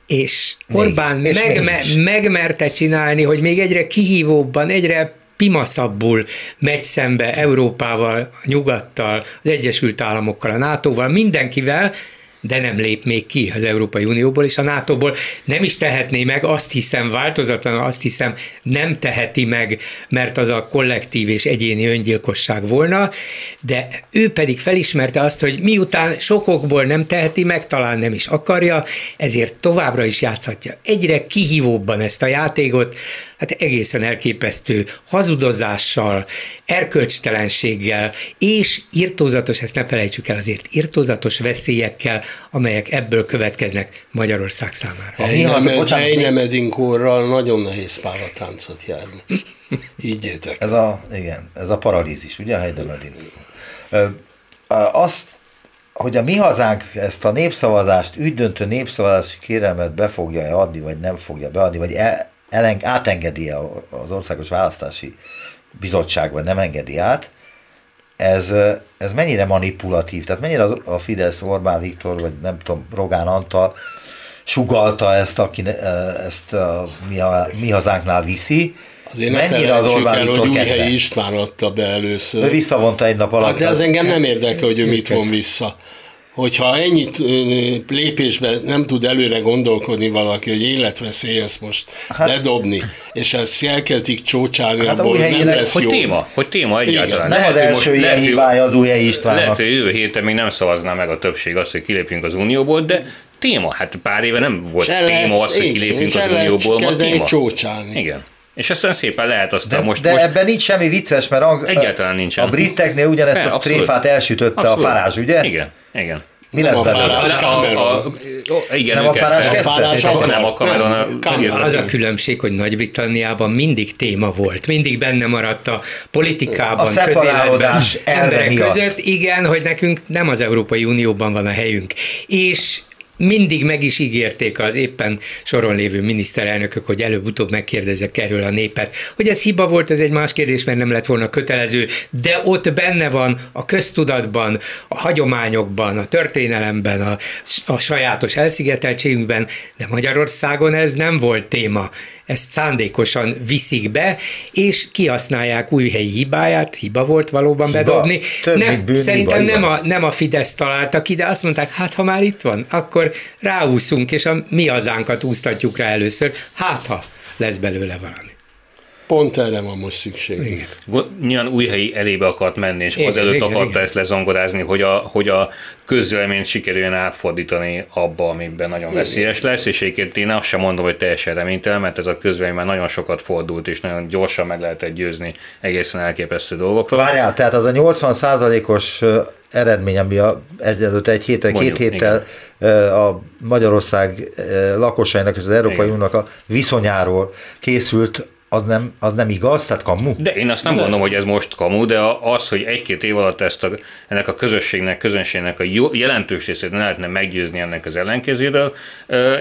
És Orbán még, és megme- megmerte csinálni, hogy még egyre kihívóbban, egyre pimaszabbul megy szembe Európával, nyugattal, az Egyesült Államokkal, a nátóval, mindenkivel, de nem lép még ki az Európai Unióból és a nátóból. Nem is tehetné meg, azt hiszem változatlan, azt hiszem nem teheti meg, mert az a kollektív és egyéni öngyilkosság volna, de ő pedig felismerte azt, hogy miután sokokból nem teheti meg, talán nem is akarja, ezért továbbra is játszhatja egyre kihívóbban ezt a játékot, hát egészen elképesztő hazudozással, erkölcstelenséggel, és irtózatos, ezt ne felejtsük el azért, irtózatos veszélyekkel, amelyek ebből következnek Magyarország számára. Helynemedinkorral nagyon nehéz pávatáncot járni. Higgyétek. Ez a, igen, ez a paralízis, ugye, Helynemedinkor. Azt, hogy a Mi Hazánk ezt a népszavazást, ügydöntő népszavazási kérelmet be fogja adni, vagy nem fogja beadni, vagy el, elen, átengedi az Országos Választási Bizottság, vagy nem engedi át, Ez, ez mennyire manipulatív, tehát mennyire a Fidesz, Orbán Viktor, vagy nem tudom, Rogán Antal sugalta ezt, aki ezt a mi, a, mi hazánknál viszi. Azért mennyire az Orbán el, Viktor kedve? Újhelyi István adta be először. Ő visszavonta egy nap alatt. Hát de az engem nem érdekel, hogy ő mit von vissza. Hogyha ennyit lépésben nem tud előre gondolkodni valaki, hogy életveszély ezt most hát, ledobni, és ezt elkezdik csócsálni, hát abból nem lesz hogy jó. Téma, hogy téma egyáltalán. Igen, nem az első ilyen hibája az Újhelyi Istvánnak. Lehet, hogy jövő héten még nem szavazná meg a többség azt, hogy kilépjünk az Unióból, de téma, hát pár éve nem volt se téma az, hogy kilépjünk az Unióból, ma téma. Csócsálni. Igen. És aztán szépen lehet azt, de, a most... De most ebben nincs semmi vicces, mert a, egyáltalán nincsen. A briteknél ugyanezt el, a tréfát elsütötte abszolút. A Farage, ugye? Igen, igen. Mi lett belőle? Igen, nem a Farage kezdte? Nem a Cameron. Az a különbség, hogy Nagy-Britanniában mindig téma volt, mindig benne maradt a politikában, a közéletben, emberek között. Igen, hogy nekünk nem az Európai Unióban van a helyünk. És... mindig meg is ígérték az éppen soron lévő miniszterelnökök, hogy előbb-utóbb megkérdezek erről a népet. Hogy ez hiba volt, ez egy más kérdés, mert nem lett volna kötelező, de ott benne van a köztudatban, a hagyományokban, a történelemben, a, a sajátos elszigeteltségünkben, de Magyarországon ez nem volt téma. Ezt szándékosan viszik be, és kihasználják Újhelyi hibáját, hiba volt valóban hiba. Bedobni. Nem, bűn, szerintem hiba, nem, a, nem a Fidesz találta ki, de azt mondták, hát ha már itt van, akkor ráúszunk, és a Mi Hazánkat úsztatjuk rá először, hát ha lesz belőle valami. Pont erre van most szükség. Nyilván Újhelyi elébe akart menni, és igen, azelőtt igen, akarta igen. Ezt lezongorázni, hogy a, hogy a közvéleményt sikerüljön átfordítani abba, amiben nagyon veszélyes lesz, és egyébként én azt sem mondom, hogy teljesen reménytelen, mert ez a közvélemény már nagyon sokat fordult, és nagyon gyorsan meg lehetett győzni egészen elképesztő dolgokról. Várjál, tehát az a nyolcvan százalékos eredmény, ami a, ezelőtt egy héttel, mondjuk, két héttel igen. A Magyarország lakosainak és az Európai Uniónak a viszonyáról készült, Az nem, az nem igaz, tehát kamu? De én azt nem de. gondolom, hogy ez most kamu, de az, hogy egy-két év alatt ezt a, ennek a közösségnek, közönségnek a jó, jelentős részét nem lehetne meggyőzni ennek az ellenkezéről,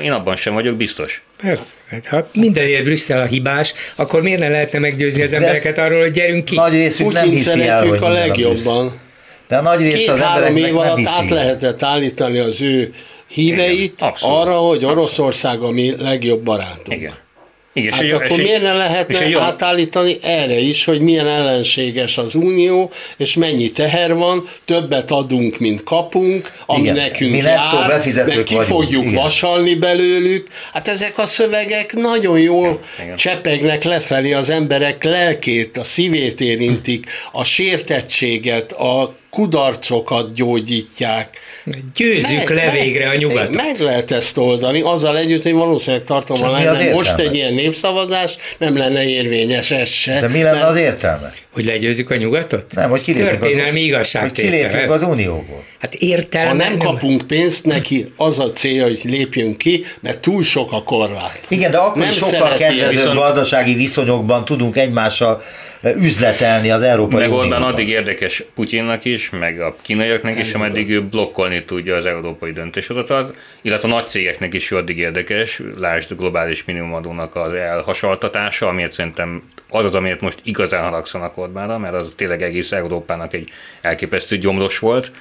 én abban sem vagyok biztos. Persze. Ha mindenért Brüsszel a hibás, akkor miért ne lehetne meggyőzni az embereket arról, hogy gyerünk ki? Nagy részük nem hiszi el, hogy a legjobban. De a nagy rész az embereknek nem hiszi. Át lehetett állítani az ő híveit arra, hogy Oroszország a mi legjobb barátunk. Igen. Igen, hát és akkor és miért ne lehetne átállítani erre is, hogy milyen ellenséges az Unió, és mennyi teher van, többet adunk, mint kapunk, ami igen, nekünk jár, meg ki fogjuk igen. vasalni belőlük. Hát ezek a szövegek nagyon jól igen, igen. csepegnek lefelé az emberek lelkét, a szívét érintik, a sértettséget, a kudarcokat gyógyítják. Győzzük meg, le végre a nyugatot. Meg lehet ezt oldani, azzal együtt, hogy valószínűleg tartalma lenne most egy ilyen népszavazás, nem lenne érvényes ez se. De mi lenne az értelme? Hogy legyőzzük a nyugatot? Nem, hogy történelmi igazságtétel. Hogy kilépjünk az unióból. Hát értelme. Ha nem kapunk pénzt neki, az a célja, hogy lépjünk ki, mert túl sok a korlát. Igen, de akkor nem sokkal kedvező gazdasági viszonyokban tudunk egymással üzletelni az Európai Unióban. Meg Orbán addig érdekes Putyinnak is, meg a kínaiaknak is, ameddig ő blokkolni tudja az európai döntéshozatot, illetve a nagy cégeknek is addig érdekes, lásd a globális minimumadónak az elhasaltatása, amiért szerintem az az, amiért most igazán haragszanak Orbánra, mert az tényleg egész Európának egy elképesztő gyomros volt.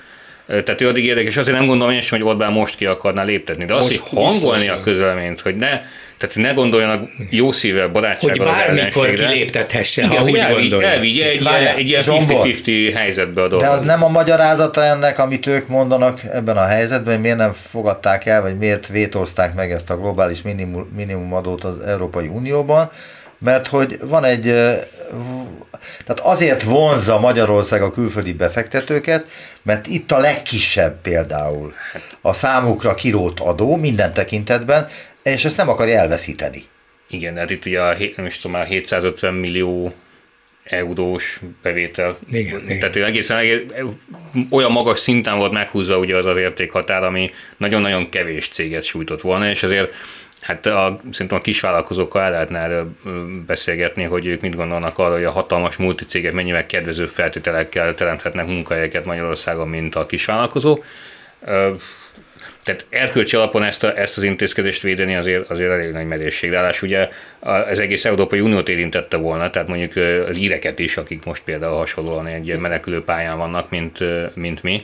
Tehát ő addig érdekes, azért nem gondolom én sem, hogy Orbán most ki akarná léptetni, de azt, hogy hangolni a közleményt, hogy ne... Tehát ne gondoljanak jó szívvel, barátsággal az ellenségre. Hogy bármikor kiléptethesse, ha úgy gondolja. Elvigye egy, egy ilyen fifty-fifty helyzetbe a dolgot. De az nem a magyarázata ennek, amit ők mondanak ebben a helyzetben, hogy miért nem fogadták el, vagy miért vétózták meg ezt a globális minimum, minimumadót az Európai Unióban, mert hogy van egy... Tehát azért vonzza Magyarország a külföldi befektetőket, mert itt a legkisebb például a számukra kirót adó minden tekintetben, és ezt nem akarja elveszíteni. Igen, hát itt ugye a, nem is tudom, a hétszázötven millió eurós bevétel. Igen, tehát igen. Egészen, egészen olyan magas szinten volt meghúzva ugye az az értékhatár, ami nagyon-nagyon kevés céget sújtott volna, és azért hát a, szerintem a kisvállalkozókkal el lehetne erről beszélgetni, hogy ők mit gondolnak arról, hogy a hatalmas multicégek mennyivel kedvező feltételekkel teremthetnek munkahelyeket Magyarországon, mint a kisvállalkozó. Tehát erkölcsi alapon ezt, a, ezt az intézkedést védeni azért, azért elég nagy merészség. Ráadásul ugye az egész Európai Uniót érintette volna, tehát mondjuk az íreket is, akik most például hasonlóan egy menekülő pályán vannak, mint, mint mi.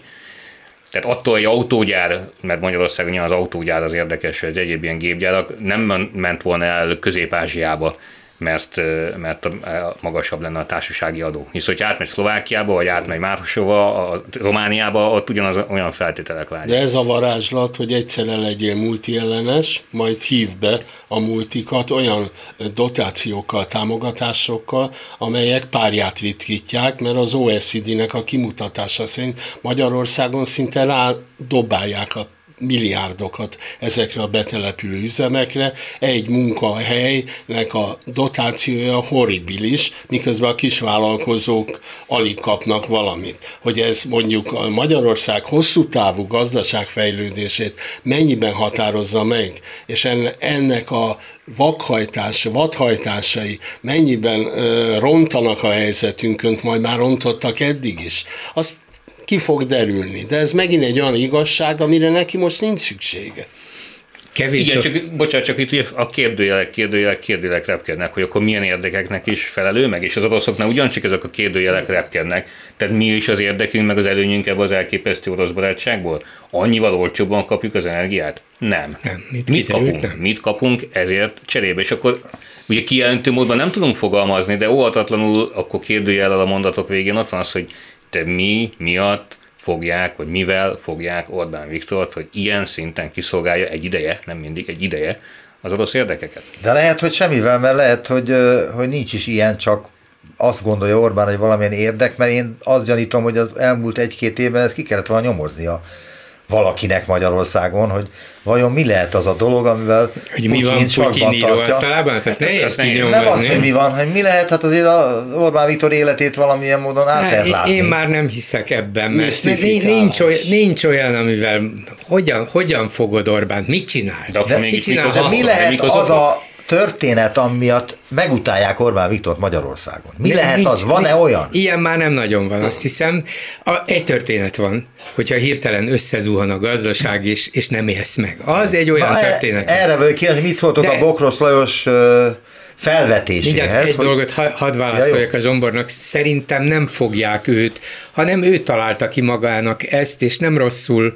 Tehát attól egy autógyár, mert Magyarországon az autógyár az érdekes, hogy egyéb ilyen gépgyárak nem ment volna el Közép-Ázsiába, mert, mert a, a magasabb lenne a társasági adó. Hisz, hogyha átmegy Szlovákiába, vagy átmegy Márosova, a Romániába, ott ugyanaz olyan feltételek várják. De ez a varázslat, hogy egyszerre legyél multiellenes, majd hív be a multikat olyan dotációkkal, támogatásokkal, amelyek párját ritkítják, mert az o e cé dé-nek a kimutatása szerint Magyarországon szinte rádobálják a milliárdokat ezekre a betelepülő üzemekre, egy munkahelynek a dotációja horribilis, miközben a kisvállalkozók alig kapnak valamit. Hogy ez mondjuk a Magyarország hosszú távú gazdaságfejlődését mennyiben határozza meg, és ennek a vakhajtása, vadhajtásai mennyiben rontanak a helyzetünkön, majd már rontottak eddig is. Azt ki fog derülni. De ez megint egy olyan igazság, amire neki most nincs szüksége. Kevés Igen, do... csak, bocsánat, csak itt a kérdőjelek, kérdőjelek, kérdőjelek repkednek, hogy akkor milyen érdekeknek is felelő meg, és az oroszoknál ugyancsak ezek a kérdőjelek repkednek. Tehát mi is az érdekünk, meg az előnyünk ebben az elképesztő orosz barátságból? Annyival olcsóbban kapjuk az energiát? Nem. nem mit, mit, kapunk? nem. mit kapunk ezért cserébe? És akkor ugye kijelentő módban nem tudunk fogalmazni, de óhatatlanul akkor kérdőjellel a mondatok végén ott van az, hogy te mi miatt fogják, vagy mivel fogják Orbán Viktort, hogy ilyen szinten kiszolgálja egy ideje, nem mindig, egy ideje az orosz érdekeket. De lehet, hogy semmivel, mert lehet, hogy, hogy nincs is ilyen, csak azt gondolja Orbán, hogy valamilyen érdek, mert én azt gyanítom, hogy az elmúlt egy-két évben ezt ki kellett volna nyomoznia valakinek Magyarországon, hogy vajon mi lehet az a dolog, amivel hogy mi van Putyinról ezt a lábát, ezt nehéz kinyomozni. Nem az, hogy mi van, hogy mi lehet, hát azért a Orbán Viktor életét valamilyen módon át lehet látni. Én már nem hiszek ebben, mert nincs olyan, nincs olyan, amivel hogyan, hogyan fogod Orbánt, mit csinál? De, de, mit csinál? De mi lehet az a történet, amiatt megutálják Orbán Viktort Magyarországon? Mi nem, lehet az? Van-e mi, olyan? Ilyen már nem nagyon van, azt hiszem. A, egy történet van, hogyha hirtelen összezuhan a gazdaság, és, és nem élsz meg. Az egy olyan Na, történet. Erre vagyok ki, hogy mit szóltok de, a Bokros Lajos felvetéséhez? Mindjárt egy hogy... dolgot hadd válaszoljak ja, a Zsombornak. Szerintem nem fogják őt, hanem ő találta ki magának ezt, és nem rosszul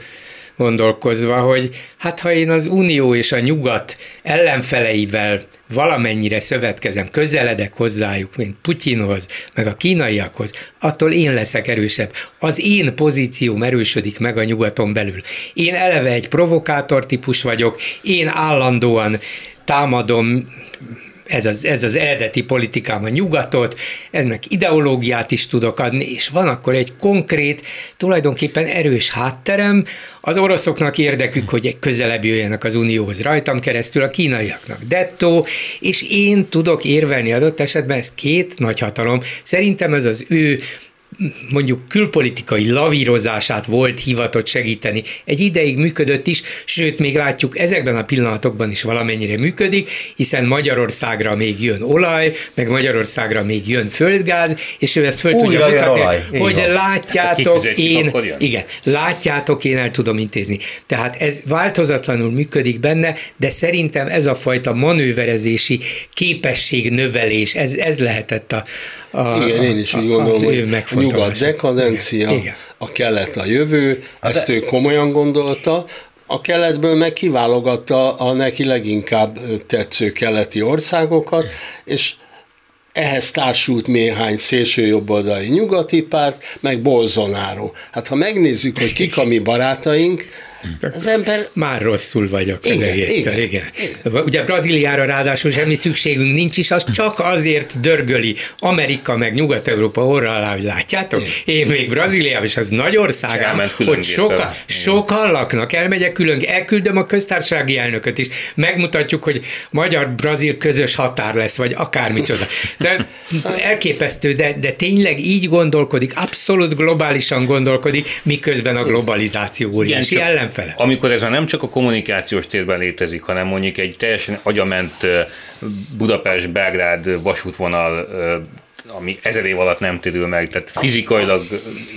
gondolkozva, hogy hát ha én az Unió és a Nyugat ellenfeleivel valamennyire szövetkezem, közeledek hozzájuk, mint Putyinhoz, meg a kínaiakhoz, attól én leszek erősebb. Az én pozícióm erősödik meg a nyugaton belül. Én eleve egy provokátor típus vagyok, én állandóan támadom ez az, ez az eredeti politikám a nyugatot, ennek ideológiát is tudok adni, és van akkor egy konkrét, tulajdonképpen erős hátterem, az oroszoknak érdekük, hogy közelebb jöjjenek az Unióhoz rajtam keresztül, a kínaiaknak dettó, és én tudok érvelni adott esetben, ez két nagyhatalom. Szerintem ez az ő mondjuk külpolitikai lavírozását volt hivatott segíteni. Egy ideig működött is, sőt, még látjuk, ezekben a pillanatokban is valamennyire működik, hiszen Magyarországra még jön olaj, meg Magyarországra még jön földgáz, és ő ezt föl Új, tudja mutatni, hogy van. látjátok, hát én, igen, látjátok, én el tudom intézni. Tehát ez változatlanul működik benne, de szerintem ez a fajta manőverezési képesség növelés, ez, ez lehetett a, a, igen, én is a, a az ő megfontolás. Nyugat dekadencia, igen, igen. A kelet a jövő, ezt de... ő komolyan gondolta, a keletből meg kiválogatta a neki leginkább tetsző keleti országokat, és ehhez társult néhány szélsőjobboldali nyugati párt, meg Bolsonaro. Hát ha megnézzük, hogy kik a mi barátaink, az ember... Már rosszul vagyok igen, az egésztől, igen. igen. igen. Ugye Brazíliára ráadásul semmi szükségünk nincs is, az csak azért dörgöli Amerika meg Nyugat-Európa orra alá, hogy látjátok? Igen. Én még Brazíliában, és az nagy országám, hogy soka, sokan laknak, elmegyek külön, elküldöm a köztársasági elnököt is, megmutatjuk, hogy magyar-brazil közös határ lesz, vagy akármicsoda. De elképesztő, de, de tényleg így gondolkodik, abszolút globálisan gondolkodik, miközben a globalizáció óriási ellen. Fele. Amikor ez már nem csak a kommunikációs térben létezik, hanem mondjuk egy teljesen agyament Budapest-Belgrád vasútvonal, ami ezer év alatt nem térül meg, tehát fizikailag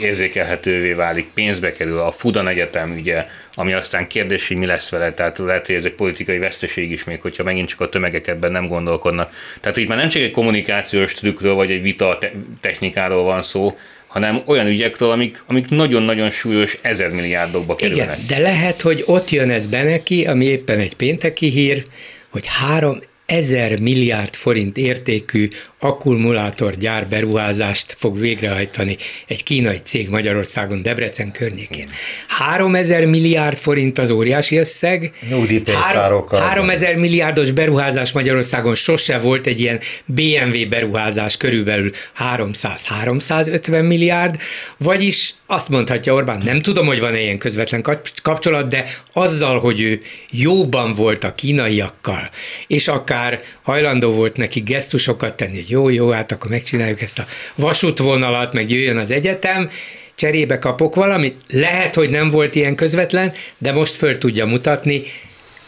érzékelhetővé válik, pénzbe kerül, a Fudan Egyetem ügye, ami aztán kérdés, hogy mi lesz vele, tehát lehet, hogy ez egy politikai veszteség is még, hogyha megint csak a tömegek ebben nem gondolkodnak. Tehát itt már nem csak egy kommunikációs trükkről, vagy egy vita te- technikáról van szó, hanem olyan ügyektől, amik, amik nagyon-nagyon súlyos ezermilliárdokba kerülnek. Igen, de lehet, hogy ott jön ez be neki, ami éppen egy pénteki hír, hogy három ezer milliárd forint értékű akkumulátorgyár beruházást fog végrehajtani egy kínai cég Magyarországon, Debrecen környékén. háromezer milliárd forint az óriási összeg. Nyugdíjpénztárokkal. háromezer milliárdos beruházás Magyarországon sose volt, egy ilyen bé em vé beruházás körülbelül háromszáz-háromszázötven milliárd, vagyis azt mondhatja Orbán, nem tudom, hogy van-e ilyen közvetlen kapcsolat, de azzal, hogy ő jóban volt a kínaiakkal, és akár hajlandó volt neki gesztusokat tenni, hogy jó, jó, hát akkor megcsináljuk ezt a vasútvonalat, meg jöjjön az egyetem, cserébe kapok valamit, lehet, hogy nem volt ilyen közvetlen, de most föl tudja mutatni,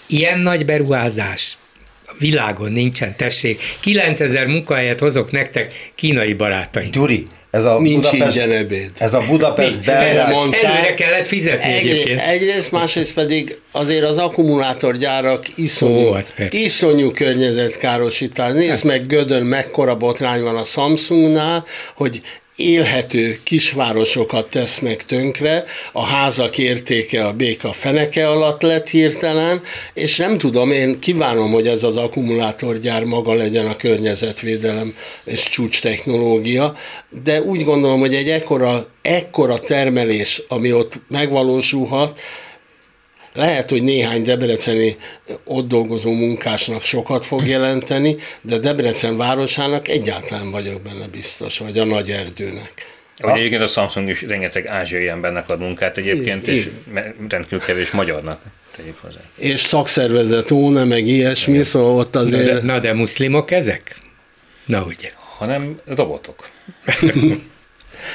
ilyen nagy beruházás a világon nincsen, tessék, kilencezer munkahelyet hozok nektek, kínai barátaim. Gyuri, ez a nincs Budapest, ingyen ebéd. Ez a Budapest Belgrád. Előre kellett fizetni egy, egyébként. Egyrészt, másrészt pedig azért az akkumulátorgyárak iszonyú, Ó, iszonyú környezetkárosítás. Nézd ez. meg Gödön, mekkora botrány van a Samsungnál, hogy élhető kisvárosokat tesznek tönkre, a házak értéke a béka feneke alatt lett hirtelen, és nem tudom, én kívánom, hogy ez az akkumulátorgyár maga legyen a környezetvédelem és csúcstechnológia, de úgy gondolom, hogy egy ekkora, ekkora termelés, ami ott megvalósulhat, lehet, hogy néhány debreceni ott dolgozó munkásnak sokat fog jelenteni, de Debrecen városának egyáltalán vagyok benne biztos, vagy a nagy erdőnek. Ugye egyébként a Samsung is rengeteg ázsiai embernek ad munkát egyébként, és rendkívül kevés magyarnak. És szakszervezet, óne, meg ilyesmi, szóval ott azért... Na de, na de muszlimok ezek? Na ugye. Hanem robotok.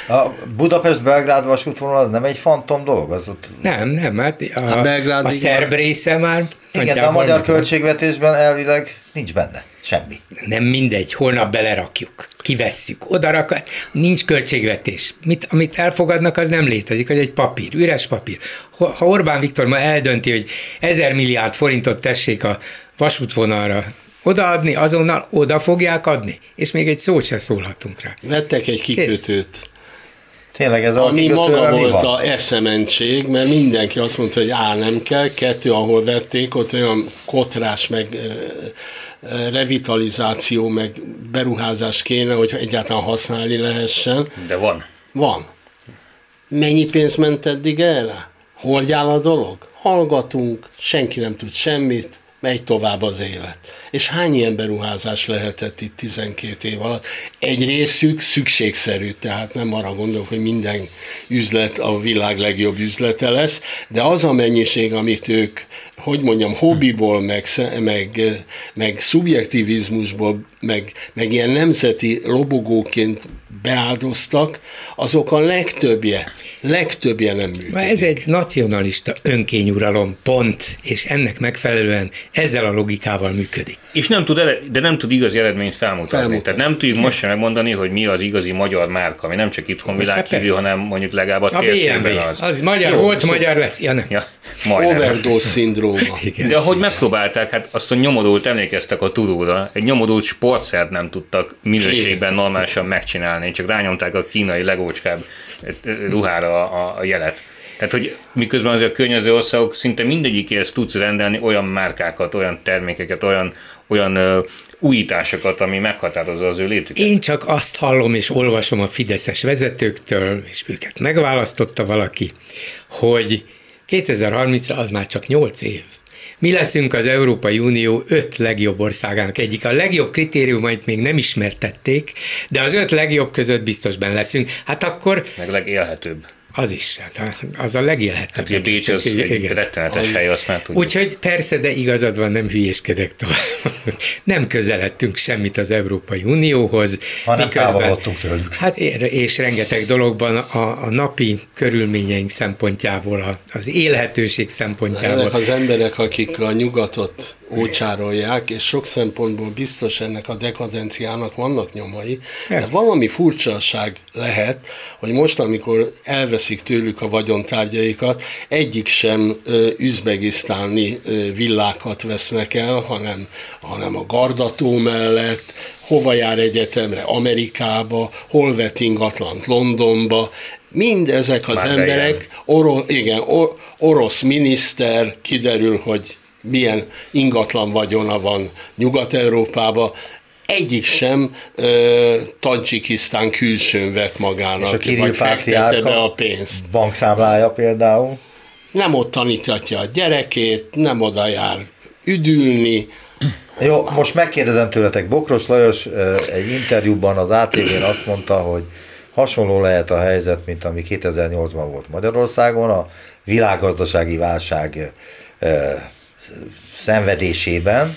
A Budapest-Belgrád vasútvonal az nem egy fantom dolog? Az ott... Nem, nem, hát a, a, Belgrád, a szerb része már... Igen, de a magyar nem költségvetésben elvileg nincs benne semmi. Nem mindegy, holnap belerakjuk, kivesszük, odarakjuk, nincs költségvetés. Mit, amit elfogadnak, az nem létezik, hogy egy papír, üres papír. Ha Orbán Viktor ma eldönti, hogy ezer milliárd forintot tessék a vasútvonalra odaadni, azonnal oda fogják adni, és még egy szót se szólhatunk rá. Vettek egy kikötőt. Tényleg ez ami a maga volt a eszementség, mert mindenki azt mondta, hogy á, nem kell, kettő, ahol vették, ott olyan kotrás, meg revitalizáció, meg beruházás kéne, hogy egyáltalán használni lehessen. De van. Van. Mennyi pénz ment eddig erre? Hordjál a dolog? Hallgatunk, senki nem tud semmit, megy tovább az élet. És hány ilyen beruházás lehetett itt tizenkét év alatt? Egy részük szükségszerű, tehát nem arra gondolok, hogy minden üzlet a világ legjobb üzlete lesz, de az a mennyiség, amit ők, hogy mondjam, hobbiból, meg, meg, meg szubjektivizmusból, meg, meg ilyen nemzeti lobogóként beáldoztak, azok a legtöbbje, legtöbbje nem működik. Ez egy nacionalista önkényuralom pont, és ennek megfelelően ezzel a logikával működik. És nem tud, de nem tud igazi eredményt felmutatni. Felmutat. Tehát nem tudjuk most sem megmondani, hogy mi az igazi magyar márka, ami nem csak itthon világkívül, hanem mondjuk legalább a térségben az. Az magyar, jó, volt, szó. Magyar lesz. Ja, nem. Ja, overdose szindróma. De ahogy megpróbálták, hát azt a nyomorult emlékeztek a Turóra, egy nyomorult sportszert nem tudtak minőségben normálisan megcsinálni, csak rányomták a kínai legócskább ruhára a, a jelet. Tehát, hogy miközben azért a környező országok szinte mindegyikéhez tudsz rendelni olyan márkákat, olyan termékeket, olyan, olyan ö, újításokat, ami meghatározza az ő létüket. Én csak azt hallom és olvasom a fideszes vezetőktől, és őket megválasztotta valaki, hogy kétezer-harmincra az már csak nyolc év. Mi leszünk az Európai Unió öt legjobb országának egyik. A legjobb kritériumait még nem ismertették, de az öt legjobb között biztos benne leszünk. Hát akkor... Meg legélhetőbb. Az is, az a legélhetőbb. Hát a Bécs az egy rettenetes hely, azt már tudjuk. Úgyhogy persze, de igazad van, nem hülyéskedek tovább. Nem közeledtünk semmit az Európai Unióhoz. Hanem távolodtunk tőlük. Hát és rengeteg dologban a, a napi körülményeink szempontjából, a, az élhetőség szempontjából. Ennek az emberek, akik a nyugatot ócsárolják, és sok szempontból biztos ennek a dekadenciának vannak nyomai, de valami furcsaság lehet, hogy most, amikor elveszik tőlük a vagyontárgyaikat, egyik sem üzbegisztáni villákat vesznek el, hanem, hanem a Gardató mellett, hova jár egyetemre, Amerikába, hol vett ingatlant, Londonba. Mind ezek az Már emberek, oro, igen, or, orosz miniszter, kiderül, hogy milyen ingatlan vagyona van Nyugat-Európában, egyik sem ö, Tadzsikisztán külsőn vett magának, vagy fektette be a pénzt. Bankszámlája például? Nem ott tanítatja a gyerekét, nem oda jár üdülni. Jó, most megkérdezem tőletek, Bokros Lajos egy interjúban az á té vén azt mondta, hogy hasonló lehet a helyzet, mint ami kétezer-nyolcban volt Magyarországon, a világgazdasági válság ö, szenvedésében,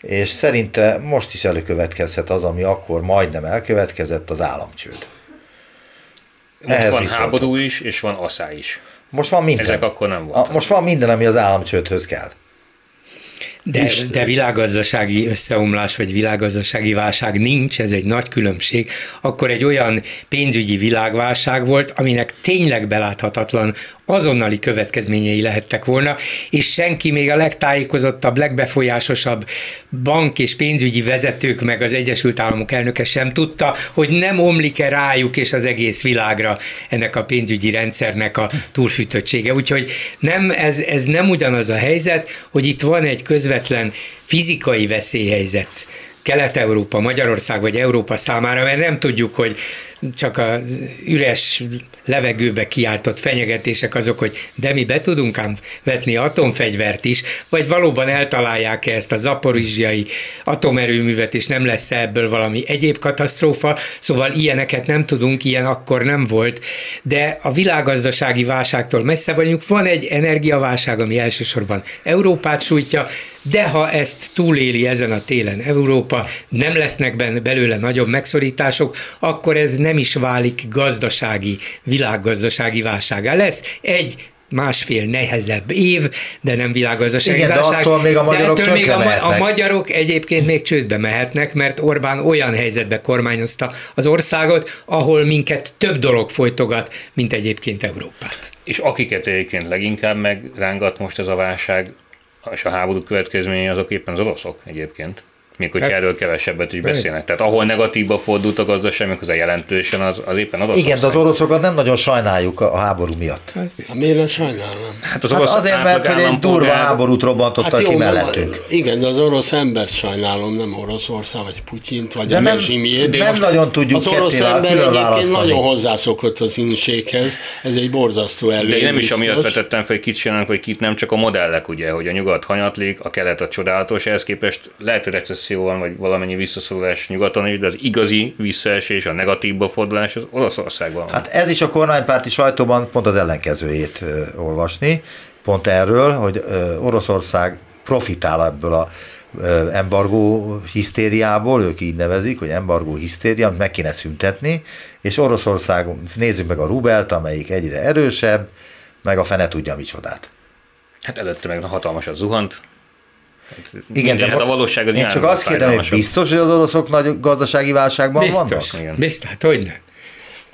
és szerinte most is előkövetkezhet az, ami akkor majdnem elkövetkezett, az államcsőd. Most ehhez van háború voltak? Is, és van asszály is. Most van minden. Ezek akkor nem voltak. Most van minden, ami az államcsődhöz kell. De, de világgazdasági összeomlás vagy világgazdasági válság nincs, ez egy nagy különbség. Akkor egy olyan pénzügyi világválság volt, aminek tényleg beláthatatlan azonnali következményei lehettek volna, és senki, még a legtájékozottabb, legbefolyásosabb bank és pénzügyi vezetők meg az Egyesült Államok elnöke sem tudta, hogy nem omlik-e rájuk és az egész világra ennek a pénzügyi rendszernek a túlfűtöttsége. Úgyhogy nem, ez, ez nem ugyanaz a helyzet, hogy itt van egy közvetlen fizikai veszélyhelyzet Kelet-Európa, Magyarország vagy Európa számára, mert nem tudjuk, hogy csak az üres levegőbe kiáltott fenyegetések azok, hogy de mi be tudunk ám vetni atomfegyvert is, vagy valóban eltalálják-e ezt a zaporizsiai atomerőművet, és nem lesz ebből valami egyéb katasztrófa, szóval ilyeneket nem tudunk, ilyen akkor nem volt, de a világgazdasági válságtól messze vagyunk, van egy energiaválság, ami elsősorban Európát sújtja, de ha ezt túléli ezen a télen Európa, nem lesznek benne belőle nagyobb megszorítások, akkor ez nem is válik gazdasági, világgazdasági válsággá. Lesz egy másfél nehezebb év, de nem világgazdasági Igen, válság. De attól még a magyarok de még a, a magyarok egyébként még csődbe mehetnek, mert Orbán olyan helyzetbe kormányozta az országot, ahol minket több dolog folytogat, mint egyébként Európát. És akiket egyébként leginkább megrángat most ez a válság, és a háború következménye, azok éppen az oroszok egyébként. még hogyha tehát, erről kevesebbet is beszélnek. Tehát ahol negatívba fordult a gazdaság, méghozzá jelentősen, az, az éppen Oroszország. Igen, de az oroszokat nem nagyon sajnáljuk a háború miatt. Hát, miért sajnálom? Hát, az hát azért, mert hogy egy durva háborút robbantottak hát ki mellettünk. Igen, de az orosz embert sajnálom, nem Oroszország, vagy Putyint, vagy de a rezsimjét. Nem, nem nagyon tudjuk ketté választani. Az orosz ember egyébként nagyon hozzászokott az ínséghez, ez egy borzasztó előny. De én nem is amiatt vetettem fel, hogy kit csinálnak, vagy kit nem, csak a modellek, ugye, hogy a nyugat hanyatlik, a kelet a csodálatos, ehhez képest lehet recesszióan, vagy valamennyi visszaszorulás nyugaton is, de az igazi visszaesés, a negatívba fordulás az Olaszországban. Hát ez is a kormánypárti sajtóban pont az ellenkezőjét ö, olvasni, pont erről, hogy ö, Oroszország profitál ebből a ö, embargó hisztériából, ők így nevezik, hogy embargó hisztéria, meg kéne szüntetni, és Oroszország, nézzük meg a rubelt, amelyik egyre erősebb, meg a fene tudja micsodát. Hát előtte meg hatalmasat zuhant. Igen, de hát a valóság az én csak azt kérdem, hogy biztos, hogy az oroszok nagy gazdasági válságban biztos, vannak? Biztos, hát hogyne.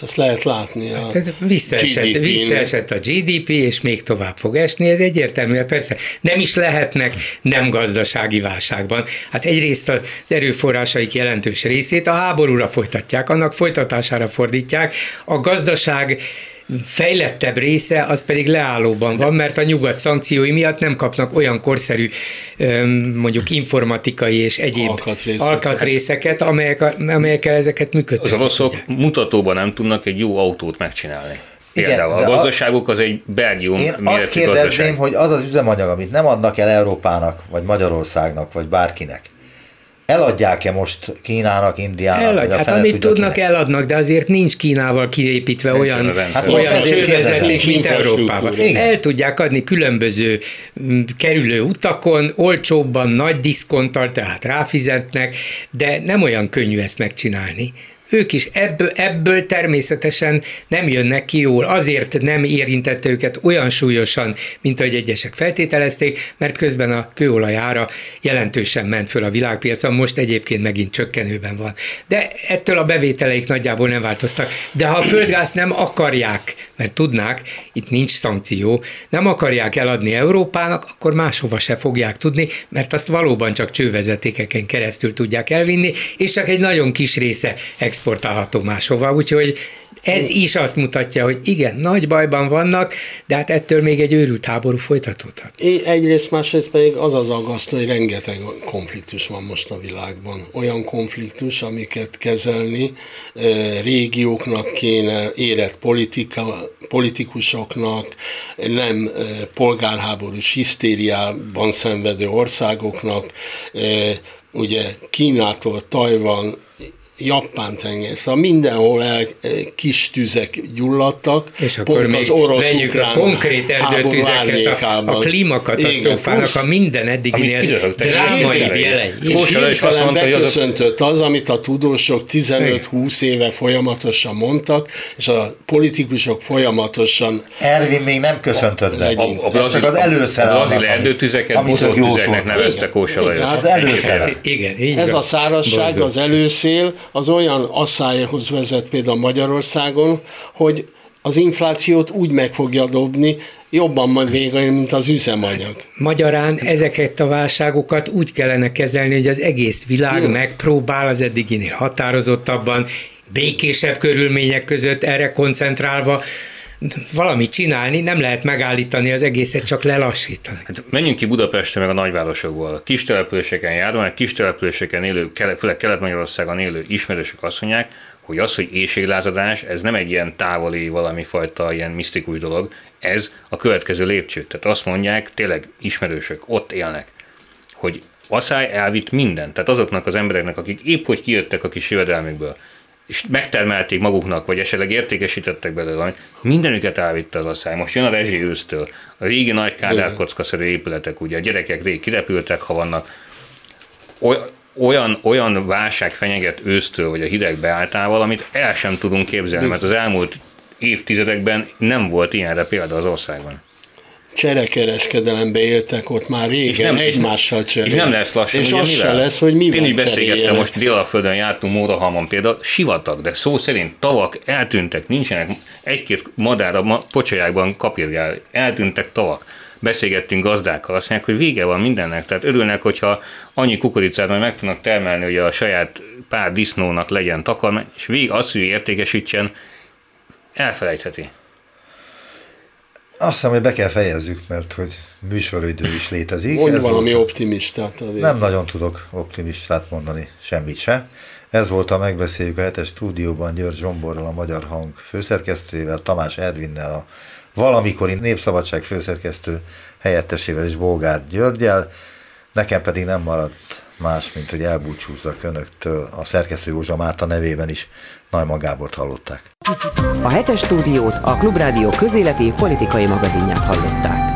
Ezt lehet látni. A hát, visszaesett, visszaesett a gé dé pé, és még tovább fog esni, ez egyértelmű, persze nem is lehetnek nem gazdasági válságban. Hát egyrészt az erőforrásaik jelentős részét a háborúra folytatják, annak folytatására fordítják, a gazdaság fejlettebb része, az pedig leállóban van, mert a nyugat szankciói miatt nem kapnak olyan korszerű mondjuk informatikai és egyéb alkatrészeket, alkatrészeket amelyek, amelyekkel ezeket működtetnek. Az oroszok mutatóban nem tudnak egy jó autót megcsinálni. Igen, például a gazdaságuk az egy Belgium méretű gazdaság. Én azt kérdezném, hogy az az üzemanyag, amit nem adnak el Európának, vagy Magyarországnak, vagy bárkinek, eladják-e most Kínának, Indiának? Eladják, hát amit tudnak, kinek eladnak, de azért nincs Kínával kiépítve nincs olyan, hát olyan csővezeték, mint Európában. El tudják adni különböző kerülő utakon, olcsóbban, nagy diszkonttal, tehát ráfizetnek, de nem olyan könnyű ezt megcsinálni. Ők is ebből, ebből természetesen nem jönnek ki jól, azért nem érintette őket olyan súlyosan, mint ahogy egyesek feltételezték, mert közben a kőolaj ára jelentősen ment föl a világpiacon, most egyébként megint csökkenőben van. De ettől a bevételeik nagyjából nem változtak. De ha a földgáz nem akarják, mert tudnák, itt nincs szankció, nem akarják eladni Európának, akkor máshova se fogják tudni, mert azt valóban csak csővezetékeken keresztül tudják elvinni, és csak egy nagyon kis része exportálható máshova, úgyhogy ez is azt mutatja, hogy igen, nagy bajban vannak, de hát ettől még egy őrült háború folytatódhat. Egyrészt, másrészt pedig az az aggasztó, hogy rengeteg konfliktus van most a világban. Olyan konfliktus, amiket kezelni régióknak kéne, érett politika, politikusoknak, nem polgárháborús hisztériában szenvedő országoknak, ugye Kínától Tajvan, Japán tenger, szóval mindenhol el, kis tüzek gyulladtak. És akkor pont az orosz vegyük a konkrét erdőtüzeket, a, a klímakatasztrófának a minden eddiginél drámai jelei. És hirtelen beköszöntött az, amit a tudósok tizenöt-húsz éve folyamatosan mondtak, és a politikusok folyamatosan... Ervin még nem köszöntött be. Csak az előszere. Az erdőtüzeket bozó tüzeknek neveztek Józsa Lajos. Az előszere. Ez a szárazság, az előszél, az olyan asszályhoz vezet például Magyarországon, hogy az inflációt úgy meg fogja dobni, jobban majd végén, mint az üzemanyag. Hát, magyarán ezeket a válságokat úgy kellene kezelni, hogy az egész világ Jó. megpróbál az eddiginél határozottabban, békésebb körülmények között erre koncentrálva valamit csinálni, nem lehet megállítani az egészet, csak lelassítani. Hát menjünk ki Budapestre meg a nagyvárosokból. A kis településeken járva, a kis településeken élő, főleg Kelet-Magyarországon élő ismerősök azt mondják, hogy az, hogy éhséglázadás, ez nem egy ilyen távoli valami fajta ilyen misztikus dolog, ez a következő lépcső. Tehát azt mondják, tényleg ismerősök ott élnek, hogy asszály elvitt mindent. Tehát azoknak az embereknek, akik épp hogy kijöttek a kis jövedelmükből, és megtermelték maguknak, vagy esetleg értékesítettek belőle, mindenüket elvitte az asszály. Most jön a rezsiőztől, a régi nagy kádárkockaszerű épületek, ugye a gyerekek rég kirepültek, ha vannak. Olyan, olyan válság fenyeget ősztől, vagy a hideg beálltával, amit el sem tudunk képzelni, mert az elmúlt évtizedekben nem volt ilyenre példa az országban. Cserekereskedelembe éltek ott már régen, nem, egymással cserélni. És nem lesz lassan, és az se lesz, hogy mi van. Én is beszélgettem, most Dél-Alföldön jártunk Mórahalmon például, sivatag, de szó szerint tavak eltűntek, nincsenek, egy-két madár a pocsolyákban kapirgál, eltűntek tavak. beszélgettünk gazdákkal, azt mondják, hogy vége van mindennek. Tehát örülnek, hogyha annyi kukoricát majd meg tudnak termelni, hogy a saját pár disznónak legyen takarmány, és végig azt, hogy értékesítsen, elfelejtheti. Azt hiszem, hogy be kell fejezzük, mert hogy műsoridő is létezik. Mondj Ez valami volt... optimistát. Nem nagyon tudok optimistát mondani, semmit se. Ez volt a Megbeszéljük a hetes stúdióban György Zsomborral, a Magyar Hang főszerkesztőjével, Tamás Ervinnel, a valamikori Népszabadság főszerkesztő helyettesével és Bolgár Györgyel. Nekem pedig nem maradt más, mint hogy elbúcsúzzak önöktől. A szerkesztő Józsa Márta nevében is Najman Gábort hallották. A hetes stúdiót a Klubrádió közéleti politikai magazinját hallották.